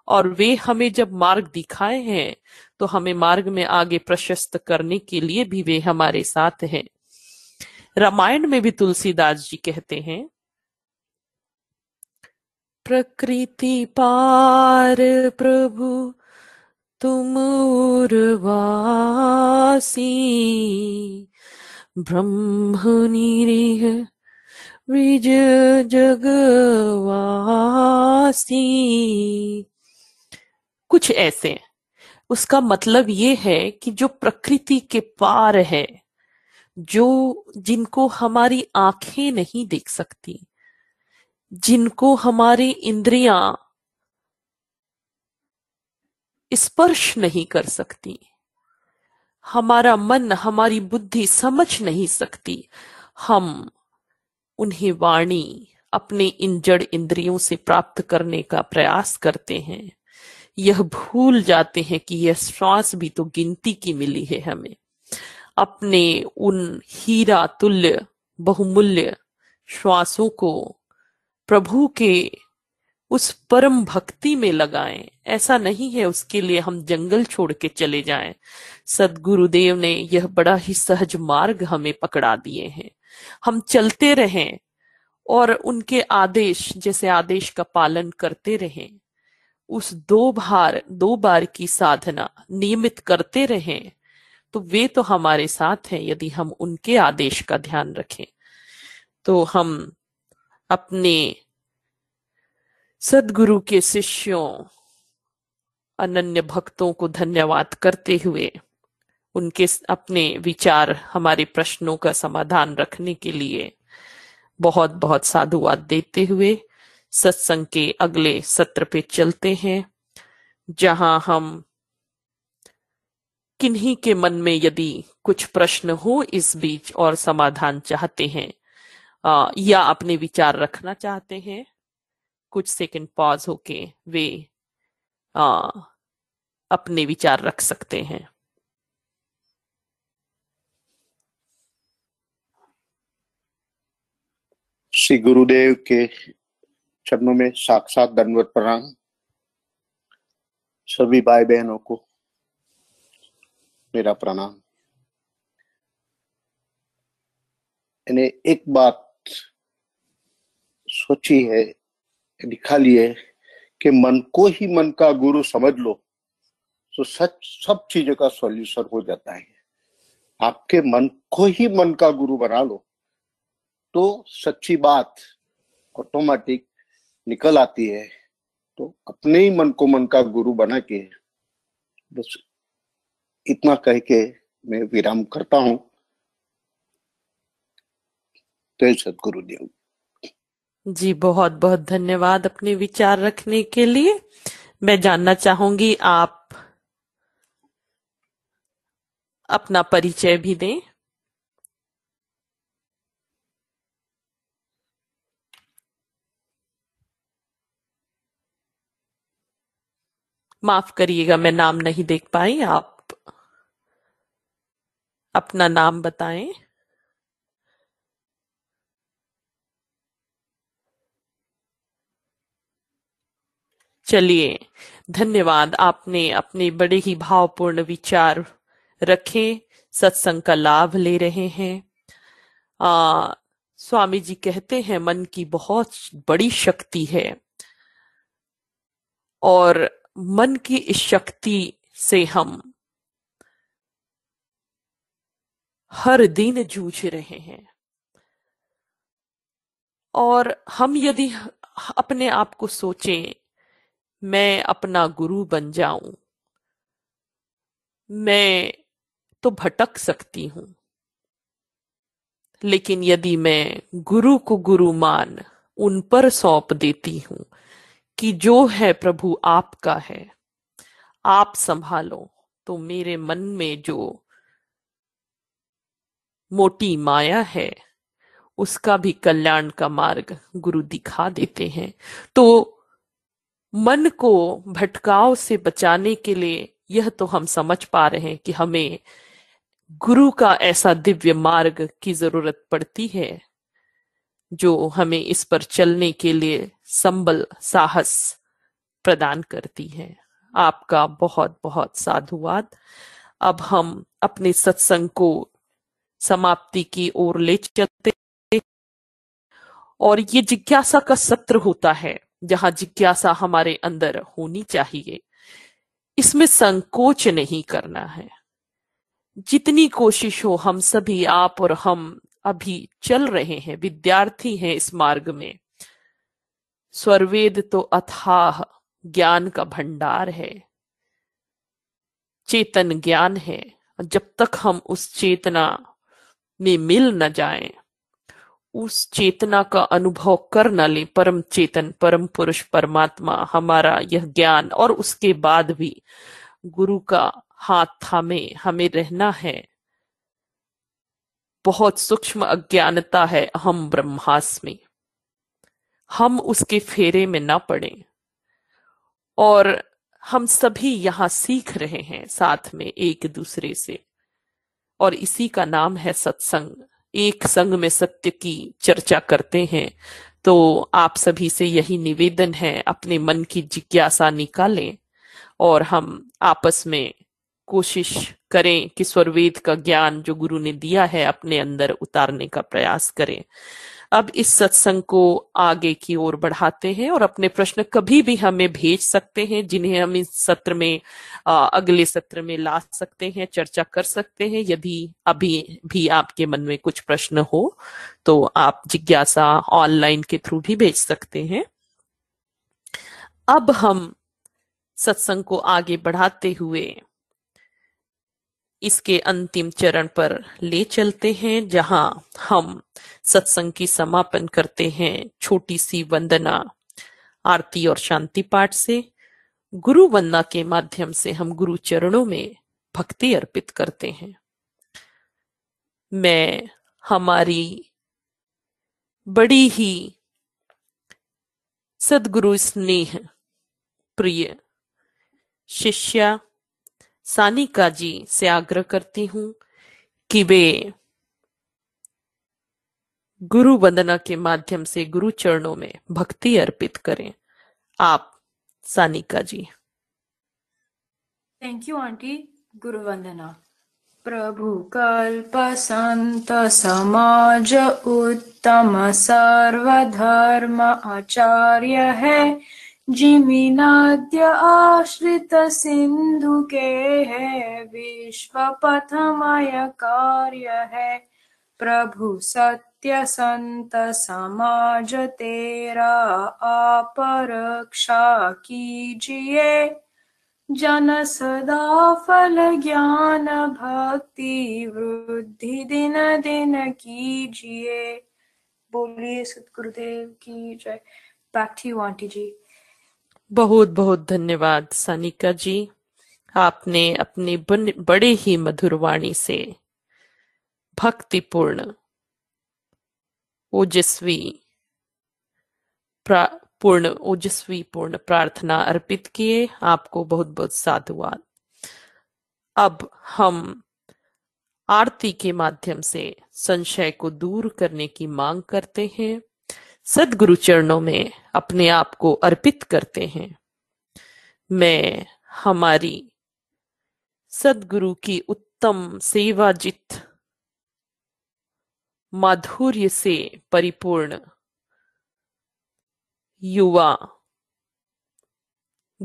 और वे हमें जब मार्ग दिखाए हैं तो हमें मार्ग में आगे प्रशस्त करने के लिए भी वे हमारे साथ हैं। रामायण में भी तुलसीदास जी कहते हैं, प्रकृति पार प्रभु तुम उर्वासी, ब्रह्म निरीह विज जगवासी। कुछ ऐसे। उसका मतलब ये है कि जो प्रकृति के पार है, जो जिनको हमारी आंखें नहीं देख सकती, जिनको हमारी इंद्रियां स्पर्श नहीं कर सकती, हमारा मन, हमारी बुद्धि समझ नहीं सकती, हम उन्हें वाणी अपने इन जड़ इंद्रियों से प्राप्त करने का प्रयास करते हैं। यह भूल जाते हैं कि यह श्वास भी तो गिनती की मिली है हमें। अपने उन हीरा तुल्य बहुमूल्य श्वासों को प्रभु के उस परम भक्ति में लगाएं। ऐसा नहीं है उसके लिए हम जंगल छोड़ के चले जाएं। सदगुरुदेव ने यह बड़ा ही सहज मार्ग हमें पकड़ा दिए हैं। हम चलते रहें और उनके आदेश जैसे आदेश का पालन करते रहें। उस दो बार दो बार की साधना नियमित करते रहें, तो वे तो हमारे साथ हैं यदि हम उनके आदेश का ध्यान रखें। तो हम अपने सदगुरु के शिष्यों अनन्य भक्तों को धन्यवाद करते हुए, उनके अपने विचार हमारे प्रश्नों का समाधान रखने के लिए बहुत बहुत साधुवाद देते हुए सत्संग के अगले सत्र पे चलते हैं, जहां हम किन्हीं के मन में यदि कुछ प्रश्न हो इस बीच और समाधान चाहते हैं आ, या अपने विचार रखना चाहते हैं, कुछ सेकंड पॉज होके वे आ, अपने विचार रख सकते हैं। श्री गुरुदेव के चरणों में साक्षात दंडवत प्रणाम। सभी भाई बहनों को मेरा प्रणाम। मैंने एक बात सोची है, निकाली है कि मन को ही मन का गुरु समझ लो तो सच सब चीजों का सॉल्यूशन हो जाता है। आपके मन को ही मन का गुरु बना लो तो सच्ची बात ऑटोमेटिक निकल आती है। तो अपने ही मन को मन का गुरु बना के बस इतना कह के मैं विराम करता हूं। जय सद्गुरुदेव जी, बहुत बहुत धन्यवाद अपने विचार रखने के लिए। मैं जानना चाहूंगी आप अपना परिचय भी दें। माफ करिएगा, मैं नाम नहीं देख पाई, आप अपना नाम बताएं। चलिए, धन्यवाद, आपने अपने बड़े ही भावपूर्ण विचार रखे, सत्संग का लाभ ले रहे हैं। आ, स्वामी जी कहते हैं मन की बहुत बड़ी शक्ति है और मन की इस शक्ति से हम हर दिन जूझ रहे हैं और हम यदि अपने आप को सोचें मैं अपना गुरु बन जाऊं, मैं तो भटक सकती हूं, लेकिन यदि मैं गुरु को गुरु मान उन पर सौंप देती हूं कि जो है प्रभु आपका है, आप संभालो, तो मेरे मन में जो मोटी माया है उसका भी कल्याण का मार्ग गुरु दिखा देते हैं। तो मन को भटकाव से बचाने के लिए यह तो हम समझ पा रहे हैं कि हमें गुरु का ऐसा दिव्य मार्ग की जरूरत पड़ती है जो हमें इस पर चलने के लिए संबल साहस प्रदान करती है। आपका बहुत बहुत साधुवाद। अब हम अपने सत्संग को समाप्ति की ओर ले चलते हैं और ये जिज्ञासा का सत्र होता है जहां जिज्ञासा हमारे अंदर होनी चाहिए, इसमें संकोच नहीं करना है। जितनी कोशिश हो, हम सभी, आप और हम, अभी चल रहे हैं, विद्यार्थी हैं इस मार्ग में। स्वरवेद तो अथाह ज्ञान का भंडार है, चेतन ज्ञान है। जब तक हम उस चेतना में मिल न जाएं, उस चेतना का अनुभव कर न ले, परम चेतन, परम पुरुष परमात्मा हमारा यह ज्ञान, और उसके बाद भी गुरु का हाथ थामे हमें रहना है। बहुत सूक्ष्म अज्ञानता है अहम ब्रह्मास्मि, हम उसके फेरे में ना पड़े। और हम सभी यहाँ सीख रहे हैं साथ में एक दूसरे से, और इसी का नाम है सत्संग। एक संग में सत्य की चर्चा करते हैं। तो आप सभी से यही निवेदन है, अपने मन की जिज्ञासा निकालें और हम आपस में कोशिश करें कि स्वरवेद का ज्ञान जो गुरु ने दिया है अपने अंदर उतारने का प्रयास करें। अब इस सत्संग को आगे की ओर बढ़ाते हैं और अपने प्रश्न कभी भी हमें भेज सकते हैं, जिन्हें हम इस सत्र में आ, अगले सत्र में ला सकते हैं, चर्चा कर सकते हैं। यदि अभी भी आपके मन में कुछ प्रश्न हो तो आप जिज्ञासा ऑनलाइन के थ्रू भी भेज सकते हैं। अब हम सत्संग को आगे बढ़ाते हुए इसके अंतिम चरण पर ले चलते हैं जहां हम सत्संग की समापन करते हैं छोटी सी वंदना, आरती और शांति पाठ से। गुरु वंदना के माध्यम से हम गुरु चरणों में भक्ति अर्पित करते हैं। मैं हमारी बड़ी ही सद्गुरु स्नेह प्रिय शिष्या सानिका जी से आग्रह करती हूं कि वे गुरु वंदना के माध्यम से गुरु चरणों में भक्ति अर्पित करें। आप Sanika ji. Thank you aunty. गुरु वंदना। प्रभु कल्प संत समाज उत्तम सर्वधर्म आचार्य है, जिमिनाद्य आश्रित सिंधु के है, विश्व पथमय कार्य है, प्रभु सत्य नित्य संत समाज तेरा आप रक्षा कीजिए। जन सदा फल ज्ञान भक्ति वृद्धि दिन दिन कीजिए। बोलिए सतगुरुदेव की जय। Back to you aunty ji. बहुत बहुत धन्यवाद सानिका जी, आपने अपनी बड़े ही मधुर वाणी से भक्तिपूर्ण, ओजस्वी प्रा पूर्ण ओजस्वी पूर्ण प्रार्थना अर्पित किए। आपको बहुत बहुत साधुवाद। अब हम आरती के माध्यम से संशय को दूर करने की मांग करते हैं, सदगुरु चरणों में अपने आप को अर्पित करते हैं। मैं हमारी सदगुरु की उत्तम सेवाजित माधुर्य से परिपूर्ण युवा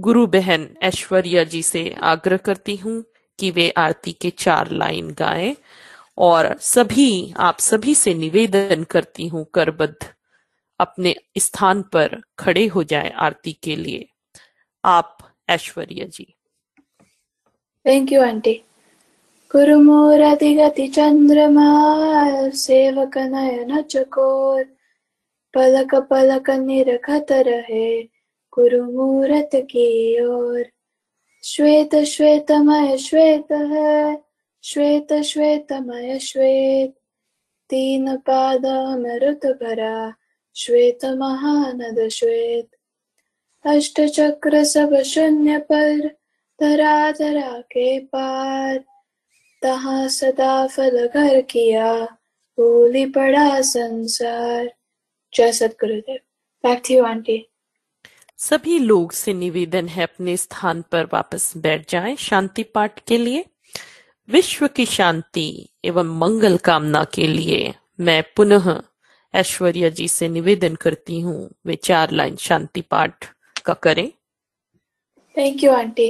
गुरु बहन ऐश्वर्या जी से आग्रह करती हूं कि वे आरती के चार लाइन गाएं, और सभी आप सभी से निवेदन करती हूं करबद्ध अपने स्थान पर खड़े हो जाएं आरती के लिए। आप Aishwarya ji. Thank you aunty. गुरु मोरति गति चंद्रमा सेवक नयन चकोर, पलक पलक निरखत रहे गुरु मूरत की ओर। श्वेत श्वेतमय श्वेत है, श्वेत श्वेतमय श्वेत, तीन पाद अमृत भरा श्वेत महानद श्वेत। अष्ट चक्र सब शून्य पर, धरा धरा के पार, तहां सदा फल घर किया भूली पड़ा संसार। जय Satgurudev. Back to you aunty. सभी लोग से निवेदन है अपने स्थान पर वापस बैठ जाएं शांति पाठ के लिए। विश्व की शांति एवं मंगल कामना के लिए मैं पुनः ऐश्वर्या जी से निवेदन करती हूँ वे चार लाइन शांति पाठ का करें। Thank you aunty.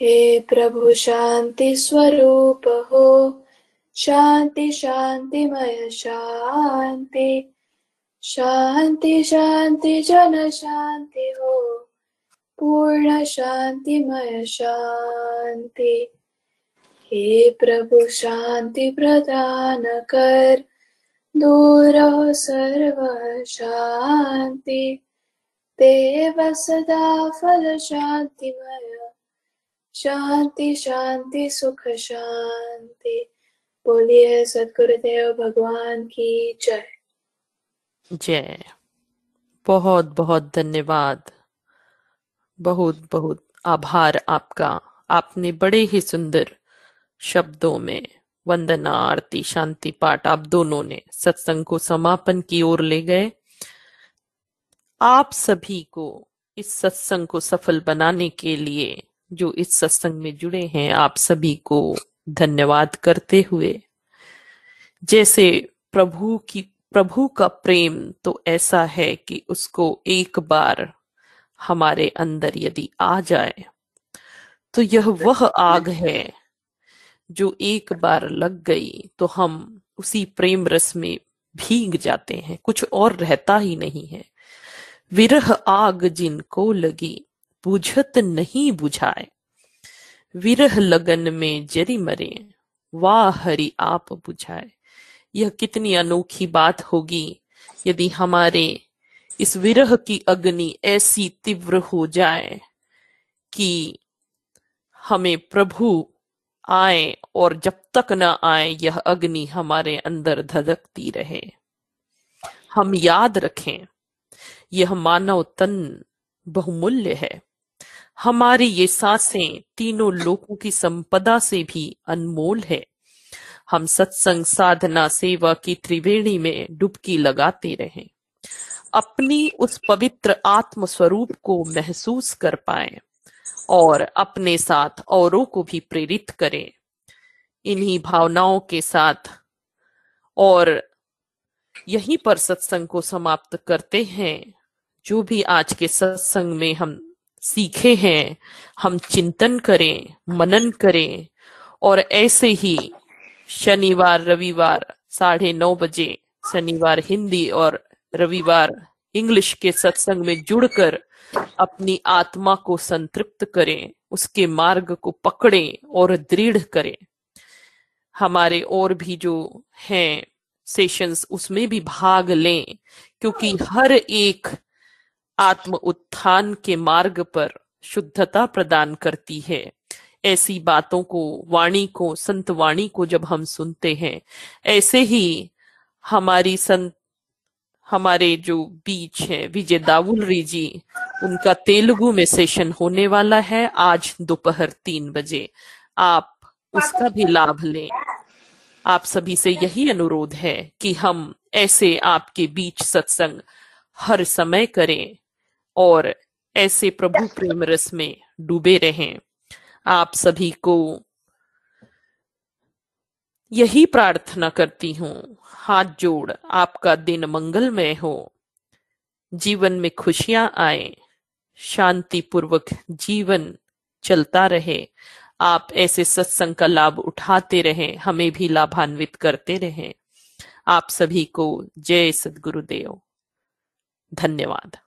हे प्रभु शांति स्वरूप हो, शांति शांतिमय शांति, शांति शांति जन शांति हो, पूर्ण शांतिमय शांति। हे प्रभु शांति प्रदान कर, दूर हो सर्व शांति, देव सदा फल शांतिमय शांति शांति सुख शांति। बोलिए सतगुरुदेव भगवान की जय। जय। बहुत बहुत धन्यवाद, बहुत बहुत आभार आपका। आपने बड़े ही सुंदर शब्दों में वंदना आरती शांति पाठ आप दोनों ने सत्संग को समापन की ओर ले गए। आप सभी को इस सत्संग को सफल बनाने के लिए जो इस सत्संग में जुड़े हैं आप सभी को धन्यवाद करते हुए, जैसे प्रभु की प्रभु का प्रेम तो ऐसा है कि उसको एक बार हमारे अंदर यदि आ जाए तो यह वह आग है जो एक बार लग गई तो हम उसी प्रेम रस में भीग जाते हैं, कुछ और रहता ही नहीं है। विरह आग जिनको लगी बुझत नहीं बुझाए, विरह लगन में जरी मरे वाह हरि आप बुझाए। यह कितनी अनोखी बात होगी यदि हमारे इस विरह की अग्नि ऐसी तीव्र हो जाए कि हमें प्रभु आए और जब तक न आए यह अग्नि हमारे अंदर धधकती रहे। हम याद रखें यह मानव तन बहुमूल्य है, हमारी ये सांसें तीनों लोकों की संपदा से भी अनमोल है। हम सत्संग साधना सेवा की त्रिवेणी में डुबकी लगाते रहें, अपनी उस पवित्र आत्म स्वरूप को महसूस कर पाएं और अपने साथ औरों को भी प्रेरित करें। इन्हीं भावनाओं के साथ और यहीं पर सत्संग को समाप्त करते हैं। जो भी आज के सत्संग में हम सीखे हैं हम चिंतन करें, मनन करें, और ऐसे ही शनिवार रविवार साढ़े नौ बजे शनिवार हिंदी और रविवार इंग्लिश के सत्संग में जुड़कर अपनी आत्मा को संतृप्त करें, उसके मार्ग को पकड़ें और दृढ़ करें। हमारे और भी जो हैं सेशंस, उसमें भी भाग लें, क्योंकि हर एक आत्म उत्थान के मार्ग पर शुद्धता प्रदान करती है। ऐसी बातों को, वाणी को, संत वाणी को जब हम सुनते हैं, ऐसे ही हमारी संत हमारे जो बीच है विजय दाऊल री जी, उनका तेलुगु में सेशन होने वाला है आज दोपहर तीन बजे। आप उसका भी लाभ लें। आप सभी से यही अनुरोध है कि हम ऐसे आपके बीच सत्संग हर समय करें और ऐसे प्रभु प्रेम रस में डूबे रहें। आप सभी को यही प्रार्थना करती हूं, हाथ जोड़, आपका दिन मंगलमय हो, जीवन में खुशियां आए, शांति पूर्वक जीवन चलता रहे। आप ऐसे सत्संग का लाभ उठाते रहें, हमें भी लाभान्वित करते रहें। आप सभी को जय सद्गुरुदेव। धन्यवाद।